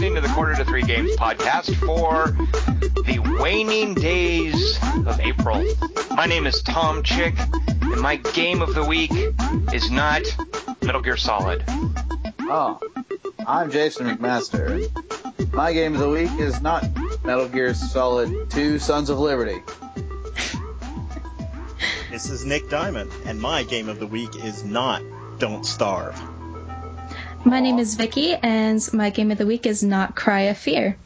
listening to the Quarter to Three Games podcast for the waning days of April. My name is Tom Chick, and my game of the week is not Metal Gear Solid. Oh, I'm Jason McMaster. My game of the week is not Metal Gear Solid 2 Sons of Liberty. This is Nick Diamond, and my game of the week is not Don't Starve. My name is Vicky, and my game of the week is not Cry of Fear.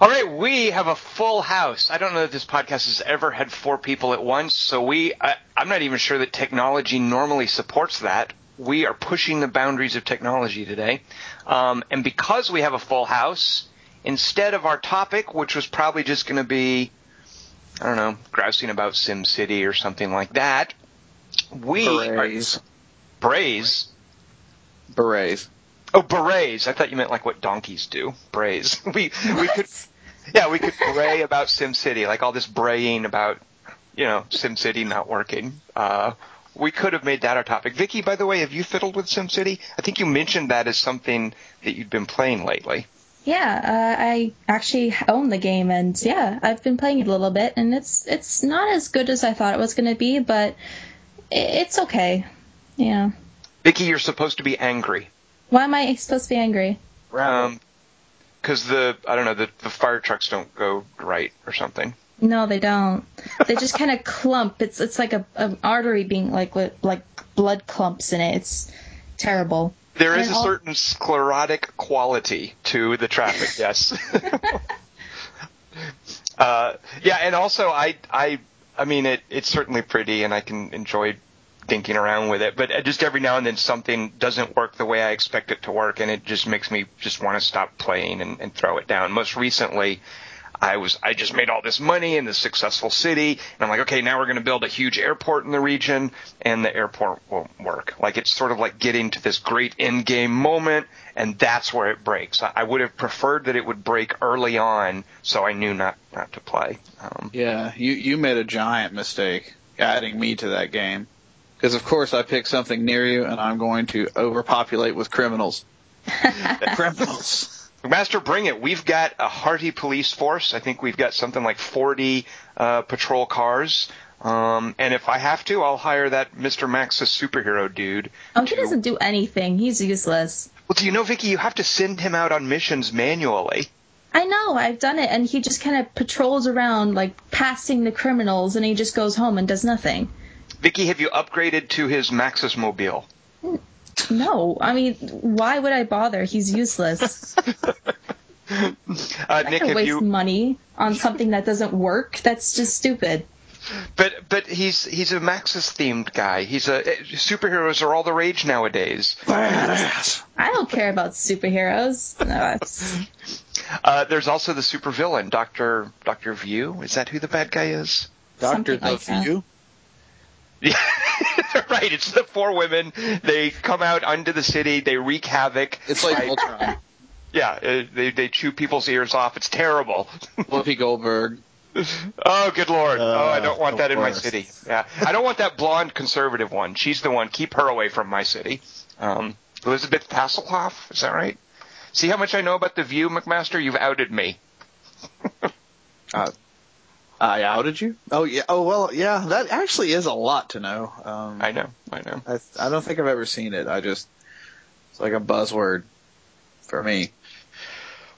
All right, we have a full house. I don't know that this podcast has ever had four people at once, so I'm not even sure that technology normally supports that. We are pushing the boundaries of technology today. And because we have a full house, instead of our topic, which was probably just going to be, I don't know, grousing about SimCity or something like that, we Berets. Oh, berets. I thought you meant like what donkeys do. Berets. We could bray about SimCity, like all this braying about, you know, SimCity not working. We could have made that our topic. Vicky, by the way, have you fiddled with SimCity? I think you mentioned that as something that you'd been playing lately. Yeah, I actually own the game, and yeah, I've been playing it a little bit, and it's not as good as I thought it was going to be, but it's okay. Yeah. Vicky, you're supposed to be angry. Why am I supposed to be angry? Because the fire trucks don't go right or something. No, they don't. They just kind of clump. It's like an artery being like blood clumps in it. It's terrible. There is a certain sclerotic quality to the traffic. Yes. Yeah, and also I mean it's certainly pretty, and I can enjoy dinking around with it, but just every now and then something doesn't work the way I expect it to work, and it just makes me just want to stop playing and throw it down. Most recently, I just made all this money in this successful city, and I'm like, okay, now we're going to build a huge airport in the region, and the airport won't work. Like, it's sort of like getting to this great end-game moment, and that's where it breaks. I would have preferred that it would break early on, so I knew not to play. Yeah, you made a giant mistake adding me to that game, because, of course, I picked something near you, and I'm going to overpopulate with criminals. Criminals! Master, bring it. We've got a hearty police force. I think we've got something like 40 patrol cars. And if I have to, I'll hire that Mr. Max's superhero dude. Oh, he doesn't do anything. He's useless. Well, do you know, Vicky, you have to send him out on missions manually. I know. I've done it. And he just kind of patrols around, like, passing the criminals, and he just goes home and does nothing. Vicky, have you upgraded to his Max's mobile? No, I mean, why would I bother? He's useless. I Nick, can waste money on something that doesn't work. That's just stupid. But he's a Maxis themed guy. Superheroes are all the rage nowadays. Badass. I don't care about superheroes. No, there's also the supervillain, Dr. View. Is that who the bad guy is? Dr. The View. Yeah. Right, it's the four women. They come out onto the city. They wreak havoc. It's like Ultron. Yeah, they chew people's ears off. It's terrible. Whoopi Goldberg. Oh, good Lord. I don't want that in my city. Yeah, I don't want that blonde conservative one. She's the one. Keep her away from my city. Elizabeth Hasselhoff, is that right? See how much I know about The View, McMaster? You've outed me. I outed you? Oh, yeah. Oh, well, yeah. That actually is a lot to know. I know. I don't think I've ever seen it. It's like a buzzword for me.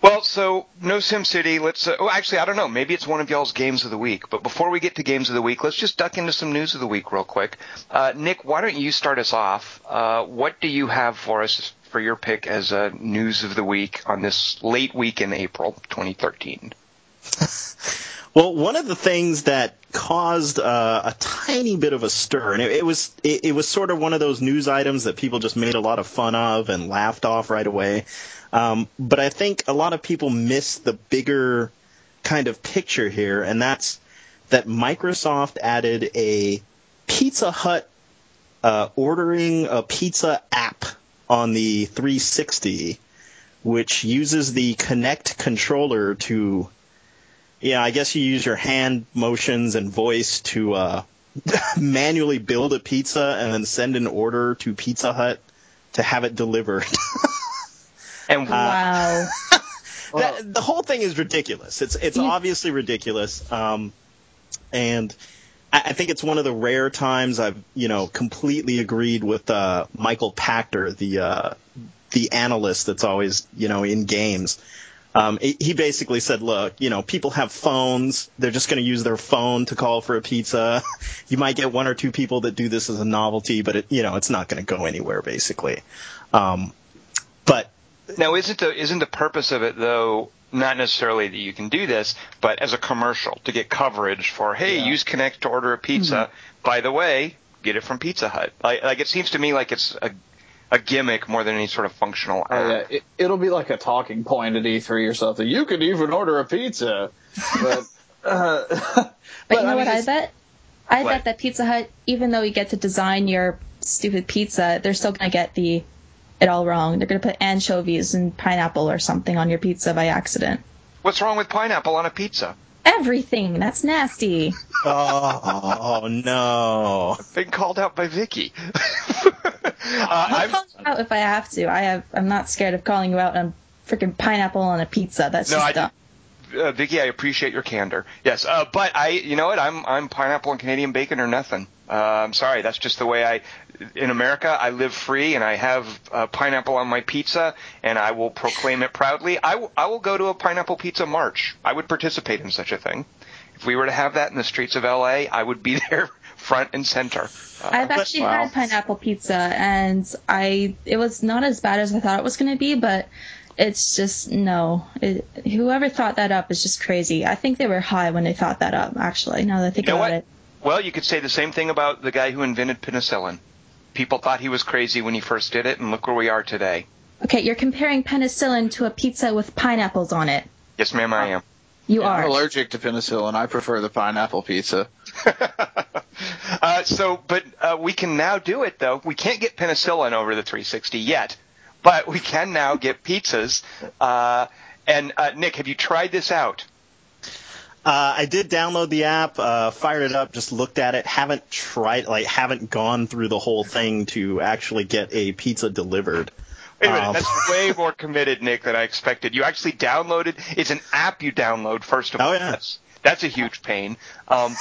Well, so no SimCity. Let's. Actually, I don't know. Maybe it's one of y'all's games of the week. But before we get to games of the week, let's just duck into some news of the week real quick. Nick, why don't you start us off? What do you have for us for your pick as a news of the week on this late week in April 2013? Well, one of the things that caused a tiny bit of a stir, and it was sort of one of those news items that people just made a lot of fun of and laughed off right away, but I think a lot of people missed the bigger kind of picture here, and that's that Microsoft added a Pizza Hut ordering a pizza app on the 360, which uses the Kinect controller to... Yeah, I guess you use your hand motions and voice to manually build a pizza and then send an order to Pizza Hut to have it delivered. And wow. The whole thing is ridiculous. It's obviously ridiculous. And I think it's one of the rare times I've, completely agreed with Michael Pachter, the analyst that's always, in games. He basically said, look, people have phones. They're just going to use their phone to call for a pizza. You might get one or two people that do this as a novelty, but it's not going to go anywhere, basically. But now, isn't the purpose of it, though, not necessarily that you can do this, but as a commercial to get coverage for, hey, use Kinect to order a pizza. Mm-hmm. By the way, get it from Pizza Hut. Like it seems to me like it's a gimmick more than any sort of functional app. It'll be like a talking point at E3 or something. You could even order a pizza. But, but you know what I bet? I bet that Pizza Hut, even though you get to design your stupid pizza, they're still going to get it all wrong. They're going to put anchovies and pineapple or something on your pizza by accident. What's wrong with pineapple on a pizza? Everything. That's nasty. Oh, no. I've been called out by Vicky. I'll call you out if I have to. I'm not scared of calling you out on freaking pineapple on a pizza. That's just dumb. Vicky, I appreciate your candor. Yes, but you know what? I'm pineapple and Canadian bacon or nothing. I'm sorry. That's just the way in America, I live free, and I have pineapple on my pizza, and I will proclaim it proudly. I will go to a pineapple pizza march. I would participate in such a thing. If we were to have that in the streets of L.A., I would be there front and center. I've actually had pineapple pizza, and it was not as bad as I thought it was going to be, but it's just, no. Whoever thought that up is just crazy. I think they were high when they thought that up, actually, now that I think about it. Well, you could say the same thing about the guy who invented penicillin. People thought he was crazy when he first did it, and look where we are today. Okay, you're comparing penicillin to a pizza with pineapples on it. Yes, ma'am, I am. I'm allergic to penicillin. I prefer the pineapple pizza. But we can now do it, though. We can't get penicillin over the 360 yet. But we can now get pizzas. And Nick, have you tried this out? I did download the app, fired it up, just looked at it. Haven't gone through the whole thing to actually get a pizza delivered. Wait a minute, that's way more committed, Nick, than I expected. You actually downloaded. It's an app you download first of all. Oh yeah, that's a huge pain. So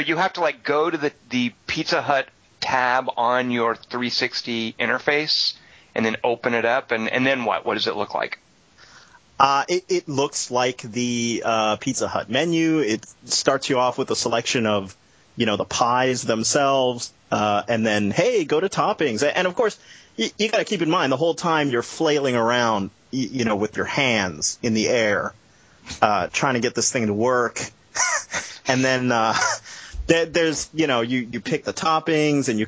you have to go to the Pizza Hut tab on your 360 interface and then open it up, and then what? What does it look like? It looks like the Pizza Hut menu. It starts you off with a selection of, the pies themselves, and then, hey, go to toppings. And, of course, you got to keep in mind the whole time you're flailing around, with your hands in the air, trying to get this thing to work. And then there's, you pick the toppings and you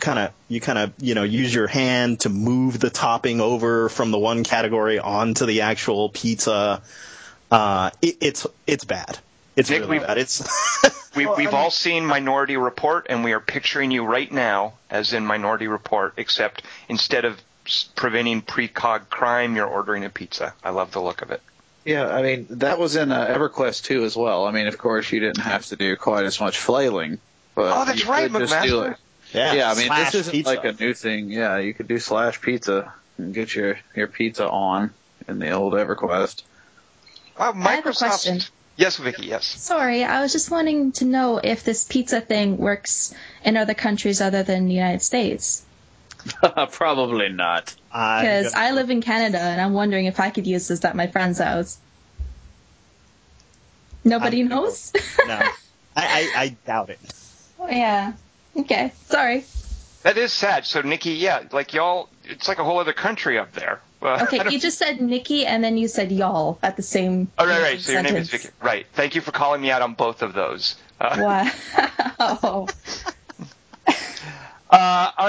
kind of use your hand to move the topping over from the one category onto the actual pizza. It's bad. It's Nick, really bad. We've all seen Minority Report, and we are picturing you right now as in Minority Report, except instead of preventing precog crime, you're ordering a pizza. I love the look of it. Yeah, I mean, that was in EverQuest 2 as well. I mean, of course, you didn't have to do quite as much flailing. But oh, that's right, McMaster. Yeah, I mean, this isn't pizza. Like a new thing. Yeah, you could do slash pizza and get your pizza on in the old EverQuest. Wow, I have a question. Yes, Vicky, yes. Sorry, I was just wanting to know if this pizza thing works in other countries other than the United States. Probably not. Because I live in Canada, and I'm wondering if I could use this at my friend's house. Nobody knows? No. I doubt it. Oh, yeah. Okay. Sorry. That is sad. So, Nikki, y'all, it's like a whole other country up there. Okay, you just said Nikki, and then you said y'all at the same time. Oh, right. So your name is Vicky. Right. Thank you for calling me out on both of those. Wow. All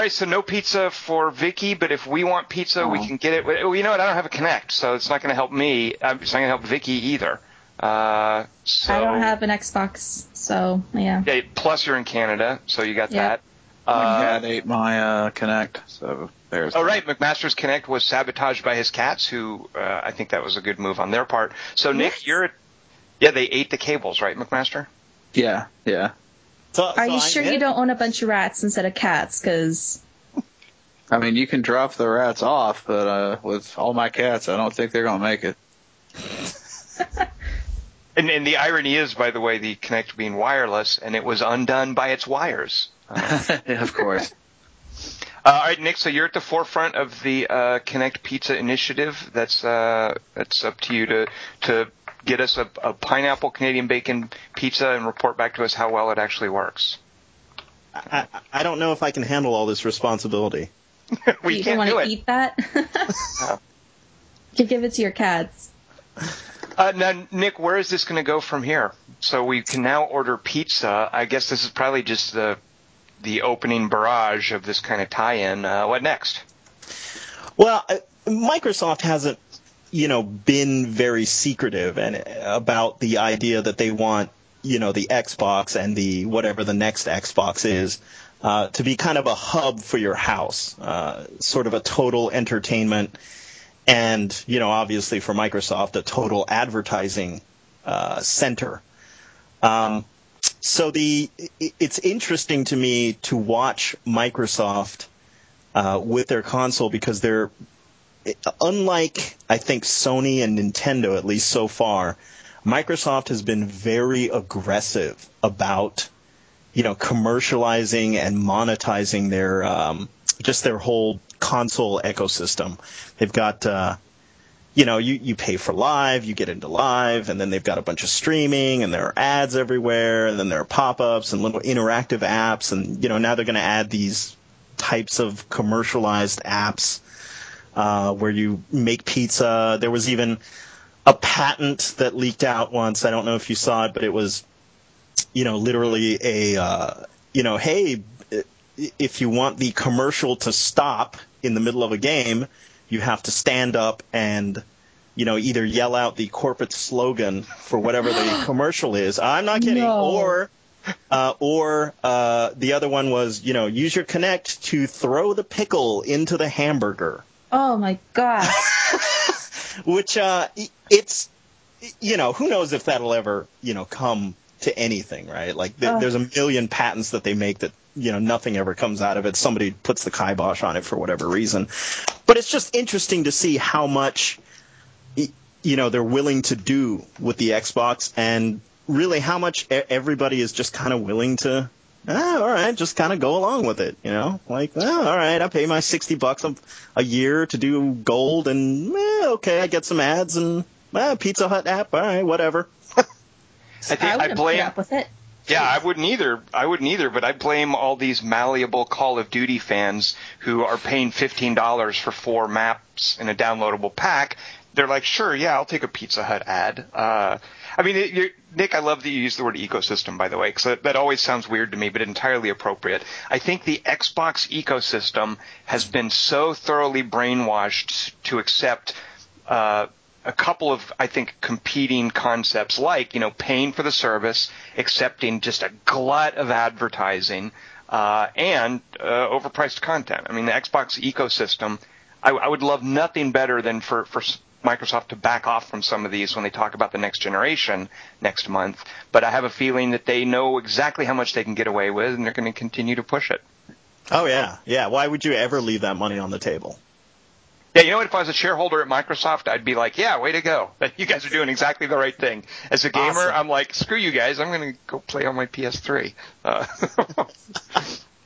right, so no pizza for Vicky, but if we want pizza, we can get it. Well, you know what? I don't have a Kinect, so it's not going to help me. It's not going to help Vicky either. I don't have an Xbox, so yeah. Yeah. Plus, you're in Canada, so you got that. My cat ate my Kinect, so there's. Oh, right. McMaster's Kinect was sabotaged by his cats, who I think that was a good move on their part. So Nick, they ate the cables, right, McMaster? Yeah. So, are you sure you don't own a bunch of rats instead of cats? Because I mean, you can drop the rats off, but with all my cats, I don't think they're going to make it. And the irony is, by the way, the Kinect being wireless, and it was undone by its wires. Yeah, of course. All right, Nick, so you're at the forefront of the Kinect Pizza initiative. That's up to you to get us a pineapple Canadian bacon pizza and report back to us how well it actually works. I don't know if I can handle all this responsibility. You don't want to eat that? No. You can give it to your cats. Now, Nick, where is this going to go from here? So we can now order pizza. I guess this is probably just the opening barrage of this kind of tie-in. What next? Well, Microsoft hasn't, been very secretive about the idea that they want, the Xbox and the whatever the next Xbox is to be kind of a hub for your house, sort of a total entertainment and, obviously for Microsoft, a total advertising center. So it's interesting to me to watch Microsoft with their console because they're, unlike I think Sony and Nintendo, at least so far, Microsoft has been very aggressive about, commercializing and monetizing their their whole console ecosystem. They've got, you pay for Live, you get into Live, and then they've got a bunch of streaming, and there are ads everywhere, and then there are pop-ups and little interactive apps, and now they're going to add these types of commercialized apps where you make pizza. There was even a patent that leaked out once. I don't know if you saw it, but it was, literally a, hey, if you want the commercial to stop in the middle of a game, you have to stand up and, either yell out the corporate slogan for whatever the commercial is. I'm not kidding. No. Or the other one was, use your Kinect to throw the pickle into the hamburger. Oh my gosh. Which, it's, who knows if that'll ever, come to anything, right? Like, there's a million patents that they make that, nothing ever comes out of it. Somebody puts the kibosh on it for whatever reason. But it's just interesting to see how much, they're willing to do with the Xbox and really how much everybody is just kind of willing to, all right, just kind of go along with it, Like, all right, I pay my $60 a year to do gold, and okay, I get some ads and Pizza Hut app, all right, whatever. I blame up with it. Yeah, I wouldn't either. But I blame all these malleable Call of Duty fans who are paying $15 for 4 maps in a downloadable pack. They're like, sure, yeah, I'll take a Pizza Hut ad. Nick, I love that you use the word ecosystem, by the way, because that always sounds weird to me, but entirely appropriate. I think the Xbox ecosystem has been so thoroughly brainwashed to accept a couple of, I think, competing concepts like, paying for the service, accepting just a glut of advertising, and overpriced content. I mean, the Xbox ecosystem, I would love nothing better than for Microsoft to back off from some of these when they talk about the next generation next month. But I have a feeling that they know exactly how much they can get away with, and they're going to continue to push it. Oh, yeah. Yeah. Why would you ever leave that money on the table? Yeah, what? If I was a shareholder at Microsoft, I'd be like, yeah, way to go. You guys are doing exactly the right thing. As a gamer, awesome. I'm like, screw you guys. I'm going to go play on my PS3.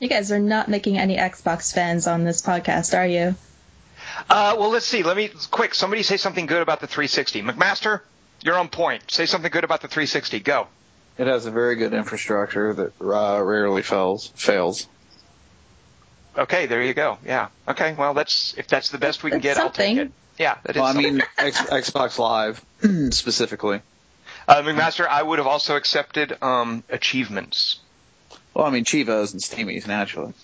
You guys are not making any Xbox fans on this podcast, are you? Well, let's see. Quick, somebody say something good about the 360. McMaster, you're on point. Say something good about the 360. Go. It has a very good infrastructure that rarely fails. Okay, there you go. Yeah. Okay, well, if that's the best we can get, something. I'll take it. Yeah, that is something. I mean, Xbox Live specifically. McMaster, I would have also accepted achievements. Well, I mean, Chivas and Steamies, naturally.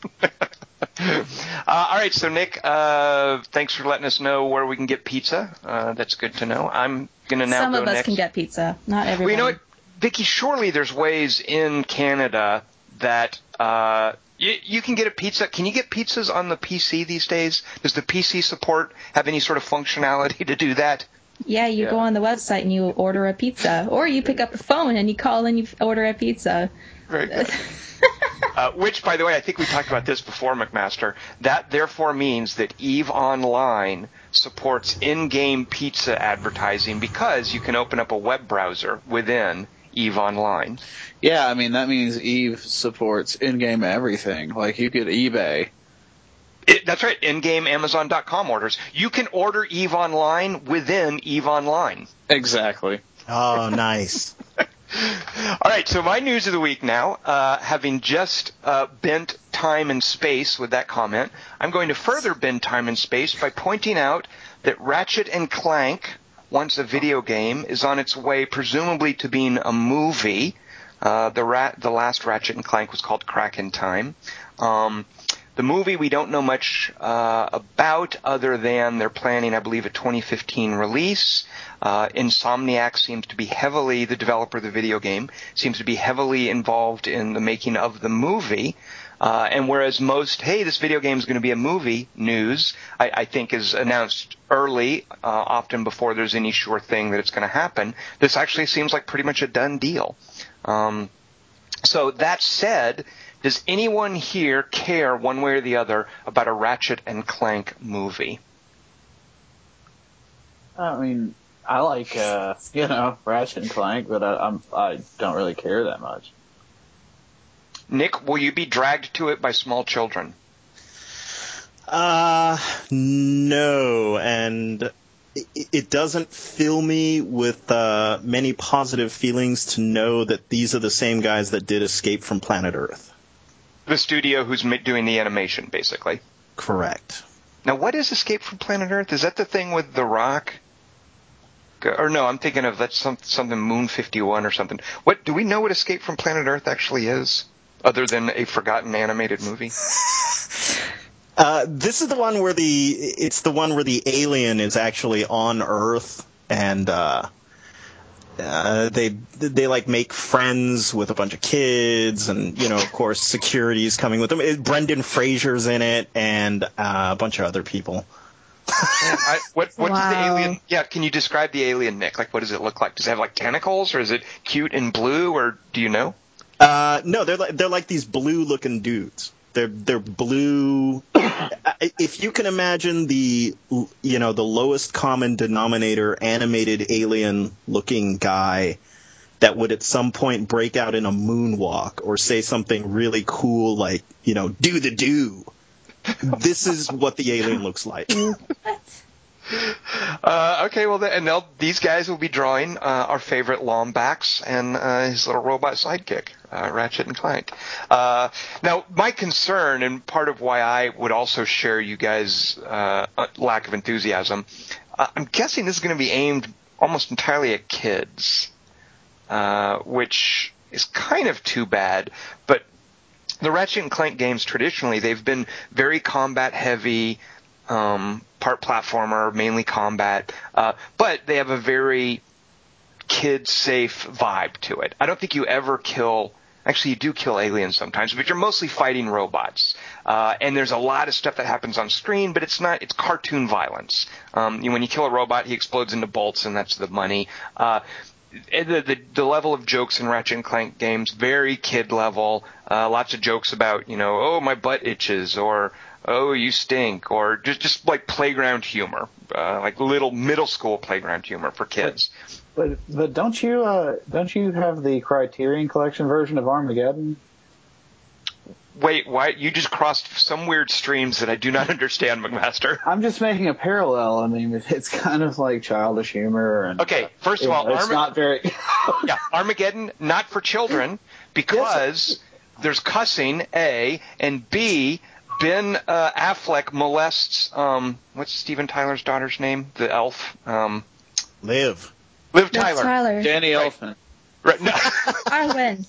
All right, so Nick, thanks for letting us know where we can get pizza. That's good to know. I'm going to now go next. Some of us can get pizza, not everyone. Well, you know what, Vicky, surely there's ways in Canada that you can get a pizza. Can you get pizzas on the PC these days? Does the PC support have any sort of functionality to do that? Yeah, you go on the website and you order a pizza, or you pick up a phone and you call and you order a pizza. Very good. Which, by the way, I think we talked about this before, McMaster. That therefore means that Eve Online supports in-game pizza advertising because you can open up a web browser within Eve Online. Yeah, I mean, that means Eve supports in-game everything. Like, you could eBay. That's right, in-game Amazon.com orders. You can order Eve Online within Eve Online. Exactly. Oh, nice. All right, so my news of the week now, having just bent time and space with that comment, I'm going to further bend time and space by pointing out that Ratchet & Clank, once a video game, is on its way presumably to being a movie. The last Ratchet & Clank was called Crack in Time. The movie we don't know much about other than they're planning, I believe, a 2015 release. Insomniac seems to be heavily, the developer of the video game, seems to be heavily involved in the making of the movie. And whereas most, hey, this video game is going to be a movie news, I think is announced early, often before there's any sure thing that it's going to happen, this actually seems like pretty much a done deal. So that said, does anyone here care one way or the other about a Ratchet & Clank movie? I mean, I like, Ratchet & Clank, but I don't really care that much. Nick, will you be dragged to it by small children? No, and it doesn't fill me with many positive feelings to know that these are the same guys that did Escape from Planet Earth. The studio who's doing the animation, basically. Correct. Now, what is Escape from Planet Earth? Is that the thing with The Rock? Or no, I'm thinking of that's something Moon 51 or something. What do we know what Escape from Planet Earth actually is? Other than a forgotten animated movie? This is the one where the alien is actually on Earth, and they like make friends with a bunch of kids, and of course security's coming with them. Brendan Fraser's in it, and a bunch of other people. What does the alien? Yeah, can you describe the alien, Nick? Like, what does it look like? Does it have like tentacles, or is it cute and blue, or do you know? No, they're like these blue-looking dudes. They're blue. If you can imagine the lowest common denominator animated alien-looking guy that would at some point break out in a moonwalk or say something really cool like, do the do. This is what the alien looks like. Okay, well, these guys will be drawing our favorite Lombax and his little robot sidekick, Ratchet and Clank. Now, my concern, and part of why I would also share you guys' lack of enthusiasm, I'm guessing this is going to be aimed almost entirely at kids, which is kind of too bad, but the Ratchet and Clank games traditionally, they've been very combat-heavy, part platformer, mainly combat, but they have a very kid-safe vibe to it. I don't think you ever kill... Actually, you do kill aliens sometimes, but you're mostly fighting robots. And there's a lot of stuff that happens on screen, but it's cartoon violence. When you kill a robot, he explodes into bolts, and that's the money. The level of jokes in Ratchet & Clank games, very kid-level, lots of jokes about, oh, my butt itches, or... oh, you stink, or just like playground humor, like little middle school playground humor for kids. But don't you have the Criterion Collection version of Armageddon? Wait, why? You just crossed some weird streams that I do not understand, McMaster. I'm just making a parallel. I mean, it's kind of like childish humor. And, okay, first of all, it's not very. Yeah, Armageddon, not for children, because there's cussing, A, and B. Ben Affleck molests, what's Steven Tyler's daughter's name? The elf? Liv. Liv Tyler. Danny Elfman. Right. No. Arwen.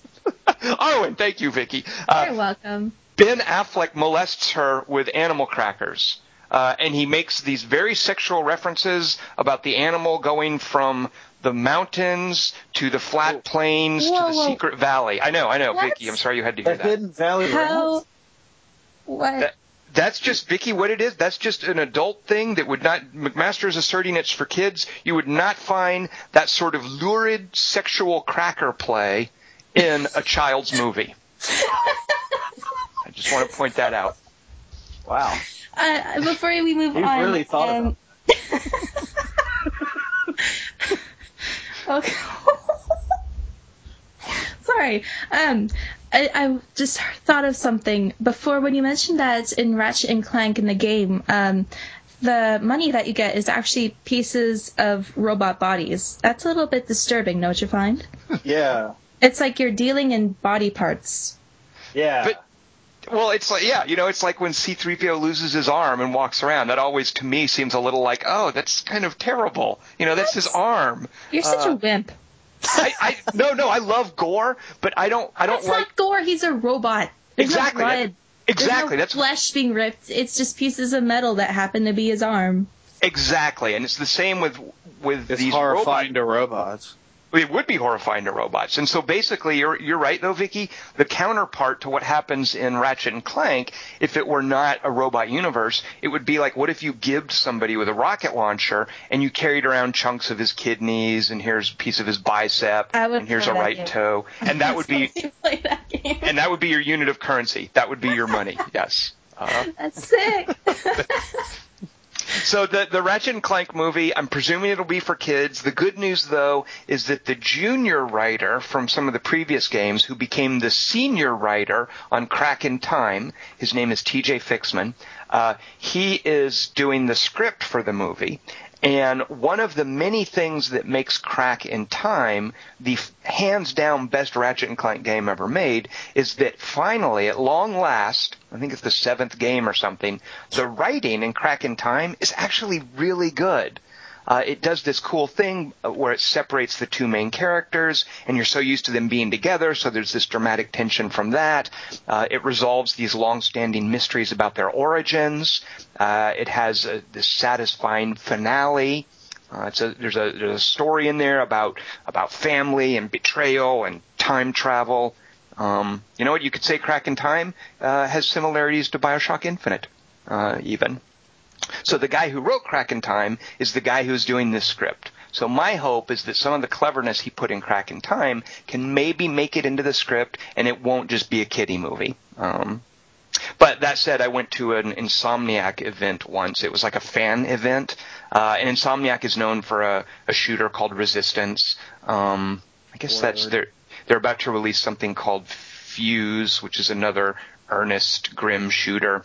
Arwen, thank you, Vicky. You're welcome. Ben Affleck molests her with animal crackers, and he makes these very sexual references about the animal going from the mountains to the flat plains to the secret valley. I know, what? Vicky, I'm sorry you had to hear that. Hidden Valley. How? What? That's just, Vicky, what it is. That's just an adult thing that would not, McMaster is asserting it's for kids. You would not find that sort of lurid sexual cracker play in a child's movie. just want to point that out. Wow. Before we move on... You've really thought about it. Okay. Sorry. I just thought of something. Before, when you mentioned that in Ratchet and Clank in the game, the money that you get is actually pieces of robot bodies. That's a little bit disturbing, don't you find? Yeah. It's like you're dealing in body parts. Yeah. Well, it's like, yeah, you know, it's like when C-3PO loses his arm and walks around. That always, to me, seems a little like, oh, that's kind of terrible. You know, that's his arm. You're such a wimp. No, I love gore, but I don't that's like... It's not gore, he's a robot. There's exactly. No blood. Exactly. There's no flesh being ripped. It's just pieces of metal that happen to be his arm. Exactly, and it's the same with these robots. It's horrifying to robots. It would be horrifying to robots. And so basically, you're right, though, Vicky, the counterpart to what happens in Ratchet and Clank, if it were not a robot universe, it would be like, what if you gibbed somebody with a rocket launcher and you carried around chunks of his kidneys and here's a piece of his bicep and here's a right toe. And that would be your unit of currency. That would be your money, yes. Uh-huh. That's sick. So the Ratchet and Clank movie, I'm presuming it'll be for kids. The good news, though, is that the junior writer from some of the previous games, who became the senior writer on Crack in Time, his name is TJ Fixman, he is doing the script for the movie. And one of the many things that makes Crack in Time the hands-down best Ratchet and Clank game ever made is that finally, at long last, I think it's the seventh game or something, the writing in Crack in Time is actually really good. It does this cool thing where it separates the two main characters, and you're so used to them being together, so there's this dramatic tension from that. It resolves these long-standing mysteries about their origins. It has this satisfying finale. There's a story in there about family and betrayal and time travel. You know what? You could say Crack in Time has similarities to BioShock Infinite, even. So the guy who wrote Crack in Time is the guy who's doing this script. So my hope is that some of the cleverness he put in Crack in Time can maybe make it into the script, and it won't just be a kiddie movie. But that said, I went to an Insomniac event once. It was like a fan event. And Insomniac is known for a shooter called Resistance. I guess that's they're about to release something called Fuse, which is another Ernest grim shooter.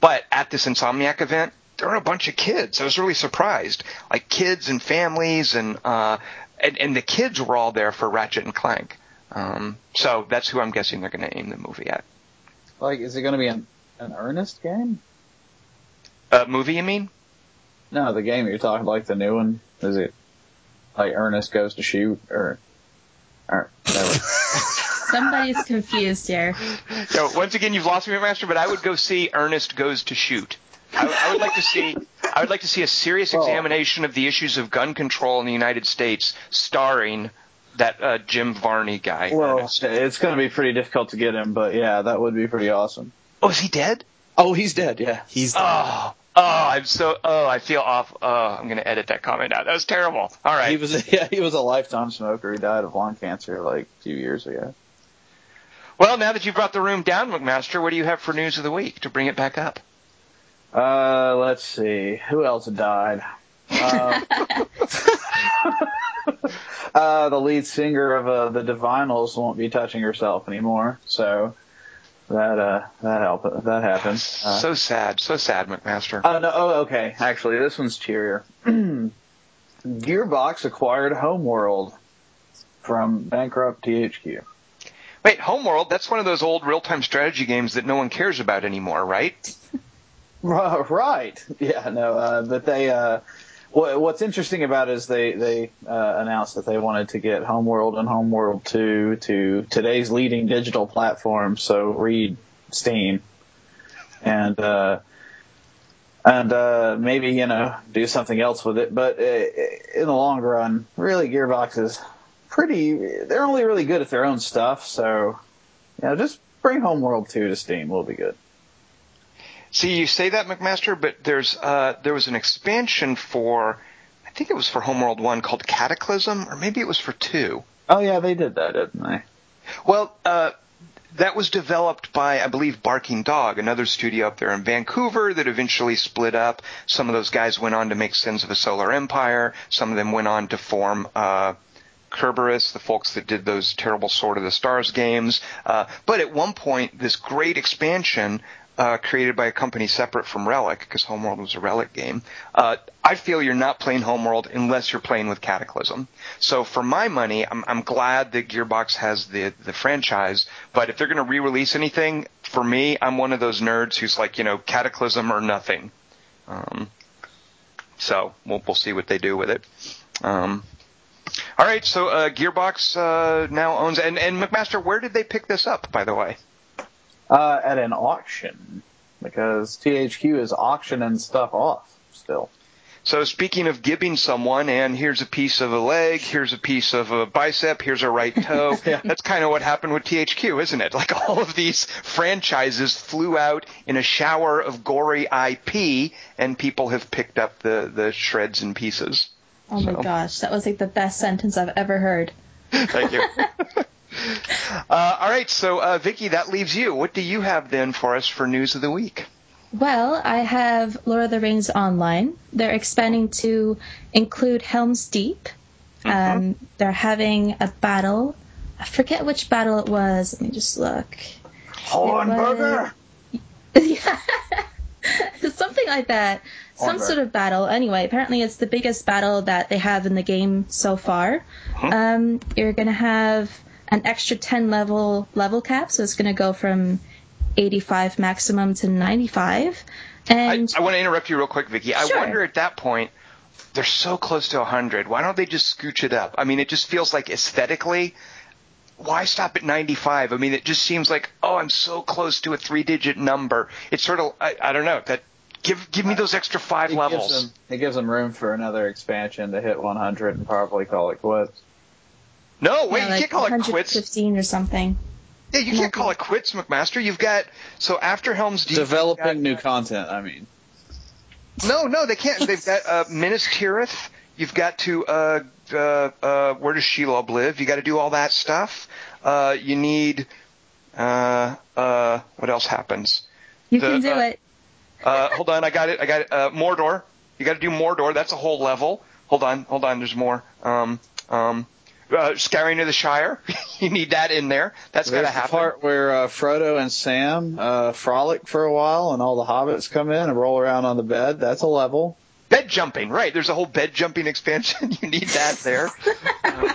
But at this Insomniac event, there were a bunch of kids. I was really surprised. Like kids and families, and the kids were all there for Ratchet and Clank. So that's who I'm guessing they're going to aim the movie at. Like, is it going to be an Ernest game? Movie, you mean? No, the game you're talking, like the new one. Is it like Ernest Goes to Shoot or whatever? Somebody's confused here. So, once again, you've lost me, Master. But I would go see Ernest Goes to Shoot. I would like to see. I would like to see a serious examination of the issues of gun control in the United States, starring that Jim Varney guy. Well, Ernest. It's going to be pretty difficult to get him, but yeah, that would be pretty awesome. Oh, is he dead? Oh, he's dead. Yeah, he's dead. I feel awful. I'm going to edit that comment out. That was terrible. All right. He was a lifetime smoker. He died of lung cancer like a few years ago. Well, now that you've brought the room down, McMaster, what do you have for news of the week to bring it back up? Let's see. Who else died? The lead singer of the Divinals won't be touching herself anymore, so that happened. So sad, McMaster. Okay. Actually, this one's cheerier. Gearbox acquired Homeworld from bankrupt THQ. Wait, Homeworld, that's one of those old real-time strategy games that no one cares about anymore, right? Right. Yeah, no, but they what's interesting about it is they announced that they wanted to get Homeworld and Homeworld 2 to today's leading digital platform, so read Steam. And maybe, you know, do something else with it, but in the long run, really Gearbox is they're only really good at their own stuff, so, you know, just bring Homeworld 2 to Steam. We'll be good. See, you say that, McMaster, but there was an expansion for, I think it was for Homeworld 1 called Cataclysm, or maybe it was for 2. Oh, yeah, they did that, didn't they? Well, That was developed by, I believe, Barking Dog, another studio up there in Vancouver that eventually split up. Some of those guys went on to make Sins of a Solar Empire. Some of them went on to form Kerberos, the folks that did those terrible Sword of the Stars games. But at one point, this great expansion created by a company separate from Relic, because Homeworld was a Relic game, I feel you're not playing Homeworld unless you're playing with Cataclysm. So for my money, I'm glad that Gearbox has the franchise, but if they're going to re-release anything, for me, I'm one of those nerds who's like, you know, Cataclysm or nothing. So we'll see what they do with it. All right, so Gearbox now owns, and McMaster, where did they pick this up, by the way? At an auction, because THQ is auctioning stuff off still. So speaking of giving someone, and here's a piece of a leg, here's a piece of a bicep, here's a right toe, yeah. That's kind of what happened with THQ, isn't it? Like all of these franchises flew out in a shower of gory IP, and people have picked up the shreds and pieces. Oh so. My gosh, that was like the best sentence I've ever heard. Thank you. All right, so Vicky, that leaves you. What do you have then for us for news of the week? Well, I have Lord of the Rings Online. They're expanding to include Helm's Deep. They're having a battle. I forget which battle it was. Let me just look. Hollenberger? Yeah. Something like that. Some sort of battle. Anyway, apparently it's the biggest battle that they have in the game so far. You're going to have an extra 10 level cap, so it's going to go from 85 maximum to 95. And I want to interrupt you real quick, Vicky. Sure. I wonder at that point, they're so close to 100. Why don't they just scooch it up? I mean, it just feels like aesthetically, why stop at 95? I mean, it just seems like, oh, I'm so close to a 3-digit number. It's sort of, I don't know, that give me those extra 5 levels. It gives them room for another expansion to hit 100 and probably call it quits. No, wait, yeah, like you can't call it quits. 115 or something. Yeah, you can't call it quits, McMaster. You've got, so after Helm's Deep. Developing new content, I mean. No, they can't. They've got Minas Tirith. You've got to, where does Shelob live? You got to do all that stuff. You need, what else happens? You can do it. Hold on, I got it. Mordor. You got to do Mordor. That's a whole level. Hold on, there's more. Scouring of the Shire, you need that in there. That's got to happen. There's the part where Frodo and Sam frolic for a while, and all the hobbits come in and roll around on the bed. That's a level. Bed jumping, right? There's a whole bed jumping expansion. You need that there. All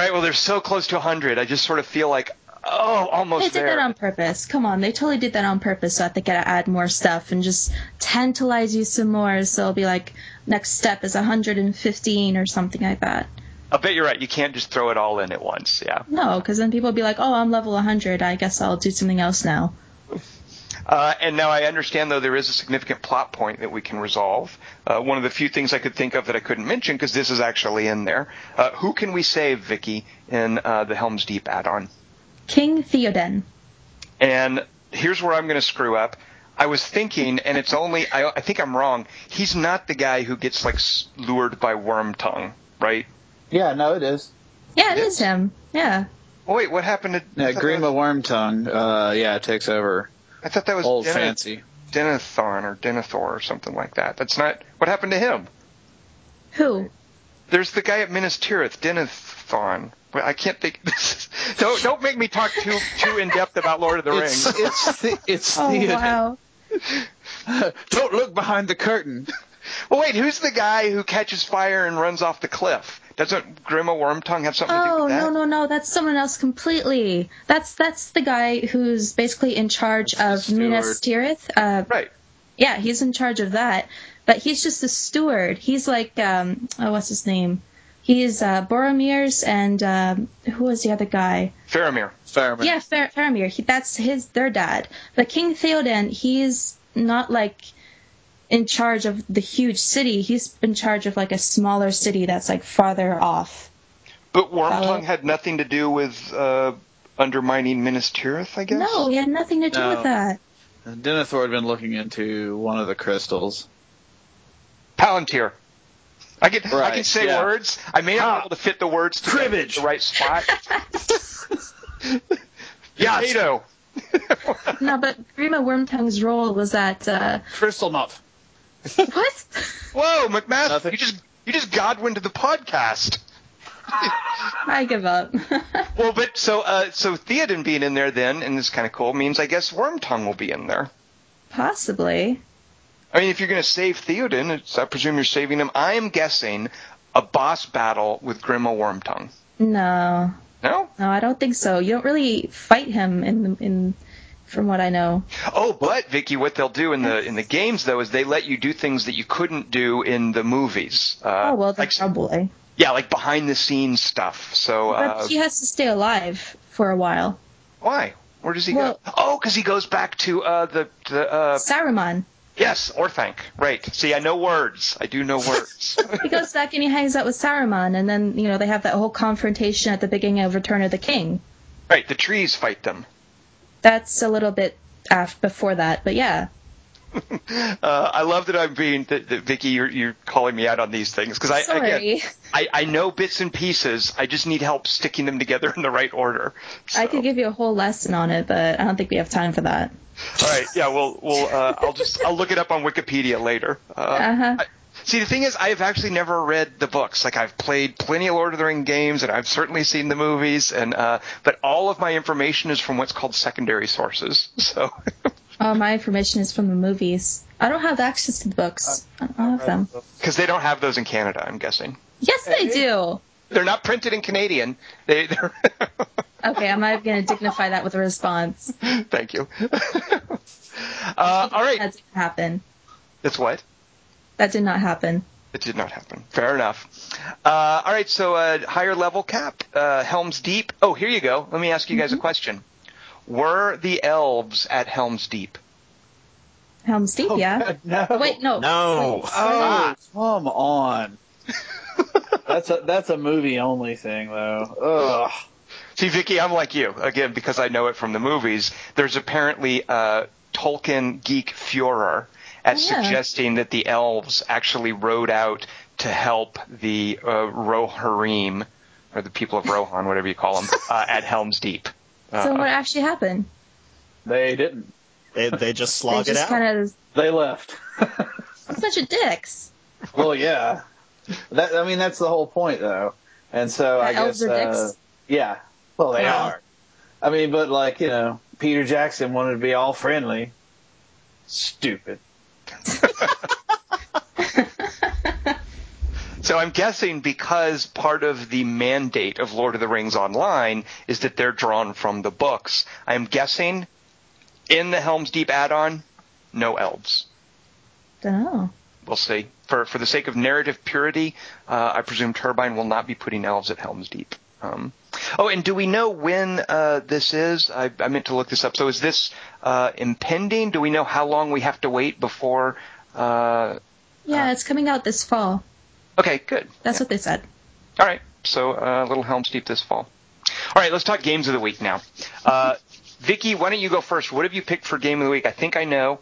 right. Well, they're so close to 100. I just sort of feel like, almost there. They did that on purpose. Come on, they totally did that on purpose. So I think I gotta add more stuff and just tantalize you some more. So it'll be like, next step is 115 or something like that. I bet you're right. You can't just throw it all in at once, yeah. No, because then people will be like, oh, I'm level 100. I guess I'll do something else now. And now I understand, though, there is a significant plot point that we can resolve. One of the few things I could think of that I couldn't mention, because this is actually in there. Who can we save, Vicky, in the Helm's Deep add-on? King Theoden. And here's where I'm going to screw up. I was thinking, and it's only, I think I'm wrong, he's not the guy who gets, like, lured by Wormtongue, right? Yeah, no, it is. Yeah, it is him. Yeah. Oh, wait, what happened to... Yeah, Grima Wormtongue, it takes over. I thought that was... Old fancy. Denethor or something like that. That's not... What happened to him? Who? There's the guy at Minas Tirith, Denethor. I can't think... Don't make me talk too in-depth about Lord of the Rings. It's Theoden. Wow. Don't look behind the curtain. Well, wait, who's the guy who catches fire and runs off the cliff? Doesn't Grima Wormtongue have something to do with that? Oh, no, that's someone else completely. That's the guy who's basically in charge of Minas Tirith. Right. Yeah, he's in charge of that. But he's just the steward. He's like, what's his name? He's Boromir's and who was the other guy? Faramir. Yeah, Faramir. That's their dad. But King Theoden, he's not like in charge of the huge city. He's in charge of like a smaller city that's like farther off. But Wormtongue had nothing to do with undermining Minas Tirith, I guess? No, he had nothing to do with that. Denethor had been looking into one of the crystals. Palantir. I can say words. I may not be able to fit the words to the right spot. potato. No, but Grima Wormtongue's role was at Crystal Nut. What? Whoa, McMath! Nothing. You just Godwin'd the podcast. I give up. Well, but so Theoden being in there then, and it's kind of cool, means I guess Wormtongue will be in there. Possibly. I mean, if you're going to save Theoden, I presume you're saving him. I am guessing a boss battle with Grima Wormtongue. No. No? No, I don't think so. You don't really fight him in from what I know. Oh, but Vicky, what they'll do in the games though is they let you do things that you couldn't do in the movies. Like, probably. Yeah, like behind the scenes stuff. So but he has to stay alive for a while. Why? Where does he go? Oh, because he goes back to Saruman. Yes, Orthanc. Right. See, I know words. I do know words. He goes back and he hangs out with Saruman, and then they have that whole confrontation at the beginning of Return of the King. Right. The trees fight them. That's a little bit before that, but yeah. I love that I'm being that Vicky. You're calling me out on these things because I know bits and pieces. I just need help sticking them together in the right order. So. I could give you a whole lesson on it, but I don't think we have time for that. All right, yeah, we'll I'll look it up on Wikipedia later. See, the thing is, I've actually never read the books. Like, I've played plenty of Lord of the Rings games, and I've certainly seen the movies, and but all of my information is from what's called secondary sources. So. Oh, my information is from the movies. I don't have access to the books. I don't have them. Because they don't have those in Canada, I'm guessing. Yes, they do. They're not printed in Canadian. They're okay, I'm not going to dignify that with a response. Thank you. All right. That didn't happen. That's what? That did not happen. It did not happen. Fair enough. All right, so higher level cap, Helm's Deep. Oh, here you go. Let me ask you guys a question. Were the elves at Helm's Deep? Helm's Deep, yeah. God, no. Wait, no. No. Wait, oh, come on. That's a movie only thing, though. Ugh. See, Vicky, I'm like you again because I know it from the movies. There's apparently a Tolkien geek furor at suggesting that the elves actually rode out to help the Rohirrim, or the people of Rohan, whatever you call them, at Helm's Deep. So what actually happened? They didn't. They just slogged it out. They left. Such a dicks. Well, yeah. That's the whole point, though. And so I guess. Elves are dicks. Yeah. Well, they are. I mean, but Peter Jackson wanted to be all friendly. Stupid. So I'm guessing because part of the mandate of Lord of the Rings Online is that they're drawn from the books. I'm guessing in the Helm's Deep add-on, no elves. Oh. We'll see. For the sake of narrative purity, I presume Turbine will not be putting elves at Helm's Deep. And do we know when this is? I meant to look this up. So is this impending? Do we know how long we have to wait before? It's coming out this fall. Okay, good. That's what they said. All right, so a little Helm's Deep this fall. All right, let's talk games of the week now. Vicky, why don't you go first? What have you picked for game of the week? I think I know.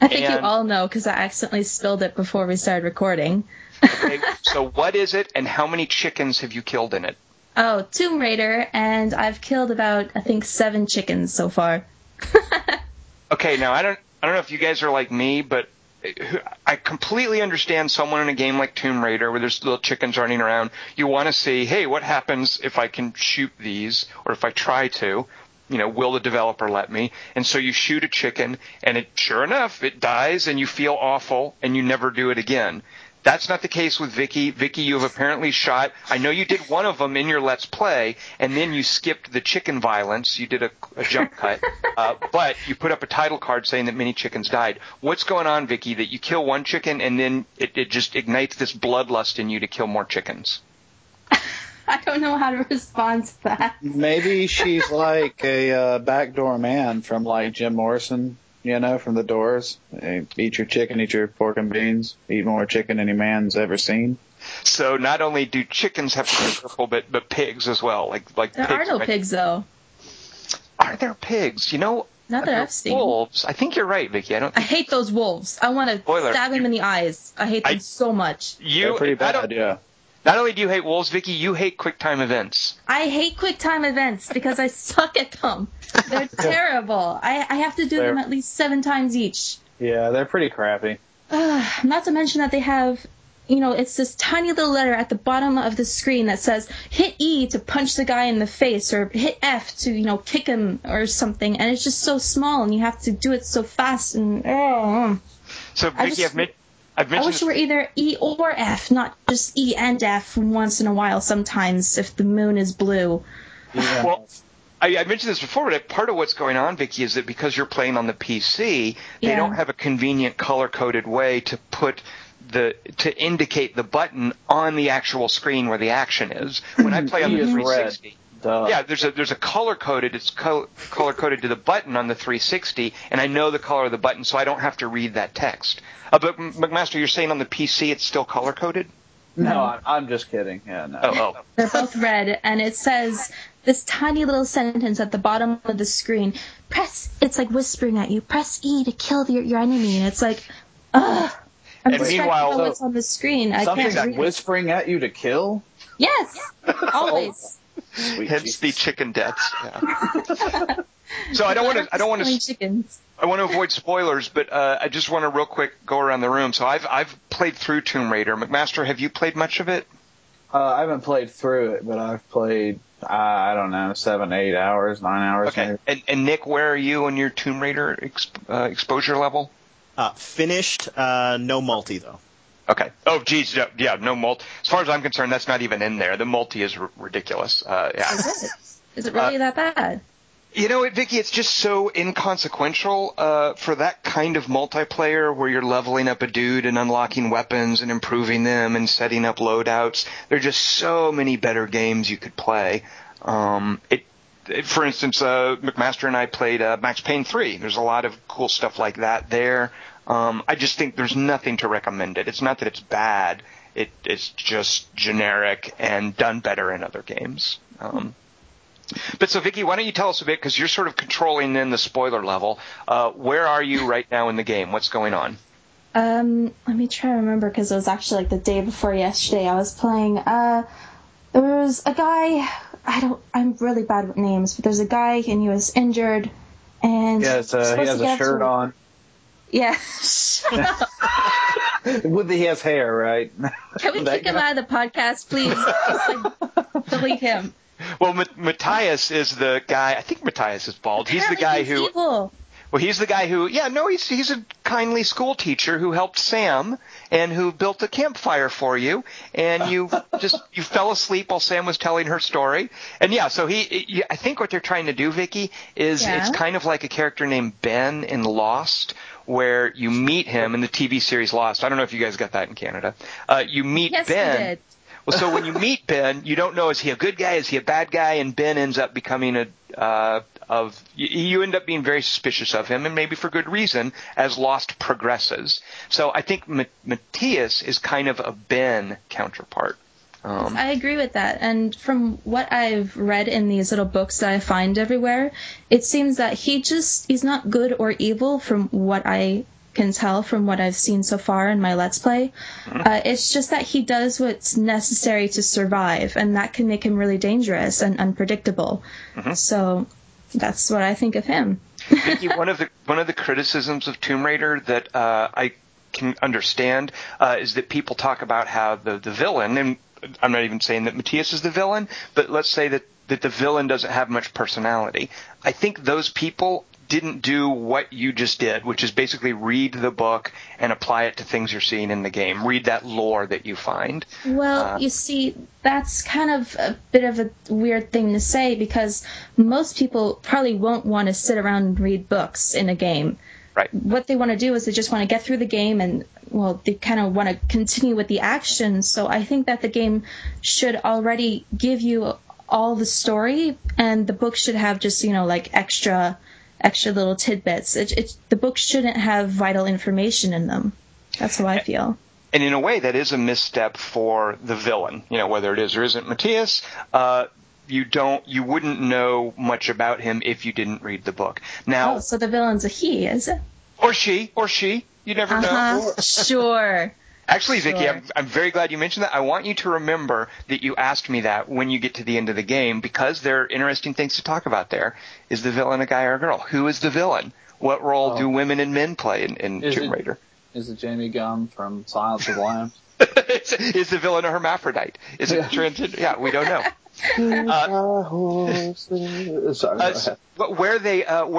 I think you all know because I accidentally spilled it before we started recording. Okay, so what is it, and how many chickens have you killed in it? Oh, Tomb Raider, and I've killed about, I think, 7 chickens so far. Okay, now, I don't know if you guys are like me, but I completely understand someone in a game like Tomb Raider where there's little chickens running around. You want to see, hey, what happens if I can shoot these, or if I try to? Will the developer let me? And so you shoot a chicken, and sure enough, it dies, and you feel awful, and you never do it again. That's not the case with Vicky. Vicky, you have apparently shot. I know you did one of them in your Let's Play, and then you skipped the chicken violence. You did a jump cut, but you put up a title card saying that many chickens died. What's going on, Vicky, that you kill one chicken, and then it just ignites this bloodlust in you to kill more chickens? I don't know how to respond to that. Maybe she's like a backdoor man from like Jim Morrison. From The Doors. Eat your chicken, eat your pork and beans. Eat more chicken than any man's ever seen. So not only do chickens have to be careful, but pigs as well. Like there pigs, are no pigs, though. Are there pigs? Not that I've seen. Wolves. I think you're right, Vicky. I hate those wolves. I want to stab them in the eyes. I hate them so much. They're pretty bad, yeah. Not only do you hate wolves, Vicky, you hate QuickTime events. I hate QuickTime events because I suck at them. They're terrible. I have to do them at least 7 times each. Yeah, they're pretty crappy. Not to mention that they have, you know, it's this tiny little letter at the bottom of the screen that says, hit E to punch the guy in the face, or hit F to, you know, kick him or something. And it's just so small, and you have to do it so fast. And so, Vicky, I wish it were either E or F, not just E and F once in a while sometimes if the moon is blue. Yeah. Well, I mentioned this before, but part of what's going on, Vicky, is that because you're playing on the PC, they don't have a convenient color-coded way to put to indicate the button on the actual screen where the action is. When I play on the 360... Red. Duh. Yeah, there's a color-coded, it's color-coded to the button on the 360, and I know the color of the button, so I don't have to read that text. But, McMaster, you're saying on the PC it's still color-coded? No, I'm just kidding. Yeah, no. Oh. They're both red, and it says this tiny little sentence at the bottom of the screen. It's like whispering at you, press E to kill your enemy, and it's like, ugh. I'm just trying to know what's on the screen. I can't read. Something's whispering at you to kill? Yes, always. Sweet Hence Jesus. The chicken deaths. Yeah. So I want to avoid spoilers, but I just want to real quick go around the room. So I've played through Tomb Raider. McMaster, have you played much of it? I haven't played through it, but I've played 7, 8 hours, 9 hours. Okay. Maybe. And Nick, where are you on your Tomb Raider exposure level? Finished. No multi though. Okay. Oh, geez. Yeah, no multi. As far as I'm concerned, that's not even in there. The multi is ridiculous. Yeah. Is it really that bad? You know, Vicky, it's just so inconsequential for that kind of multiplayer where you're leveling up a dude and unlocking weapons and improving them and setting up loadouts. There are just so many better games you could play. For instance, McMaster and I played Max Payne 3. There's a lot of cool stuff like that there. I just think there's nothing to recommend it. It's not that it's bad. It's just generic and done better in other games. But so, Vicky, why don't you tell us a bit, because you're sort of controlling the spoiler level. Where are you right now in the game? What's going on? Let me try to remember, because it was actually like the day before yesterday. I was playing there was a guy. I'm really bad with names, but there's a guy, and he was injured. And he has a shirt on. Yeah. He has hair, right? Can we kick him out of the podcast, please? Just, delete him. Well, Matthias is the guy. I think Matthias is bald. Apparently he's the guy who. Evil. Well, he's the guy who. Yeah, no, he's a kindly school teacher who helped Sam and who built a campfire for you, and you fell asleep while Sam was telling her story. And yeah, so he. I think what they're trying to do, Vicky, is it's kind of like a character named Ben in Lost, where you meet him in the TV series Lost. I don't know if you guys got that in Canada. You meet Ben. We did. Well, so when you meet Ben, you don't know, is he a good guy? Is he a bad guy? And Ben ends up becoming you end up being very suspicious of him, and maybe for good reason, as Lost progresses. So I think Matthias is kind of a Ben counterpart. I agree with that, and from what I've read in these little books that I find everywhere, it seems that he's not good or evil from what I can tell from what I've seen so far in my Let's Play. It's just that he does what's necessary to survive, and that can make him really dangerous and unpredictable. Mm-hmm. So that's what I think of him. Vicky, one of the criticisms of Tomb Raider that I can understand is that people talk about how the villain, and I'm not even saying that Matthias is the villain, but let's say that the villain doesn't have much personality. I think those people didn't do what you just did, which is basically read the book and apply it to things you're seeing in the game. Read that lore that you find. Well, you see, that's kind of a bit of a weird thing to say, because most people probably won't want to sit around and read books in a game. Right. What they want to do is they just want to get through the game and, well, they kind of want to continue with the action. So I think that the game should already give you all the story, and the book should have just, you know, like extra little tidbits. The books shouldn't have vital information in them. That's how I feel. And in a way, that is a misstep for the villain. You know, whether it is or isn't Matthias, you wouldn't know much about him if you didn't read the book. Now, so the villain's a he, is it? Or she. You never know. Sure. Actually, Vicky, sure. I'm very glad you mentioned that. I want you to remember that you asked me that when you get to the end of the game, because there are interesting things to talk about there. Is the villain a guy or a girl? Who is the villain? What role do women and men play in Tomb Raider? Is it Jamie Gunn from Silence of the Lambs? Is the villain a hermaphrodite? Is it transgender? Yeah, we don't know. Where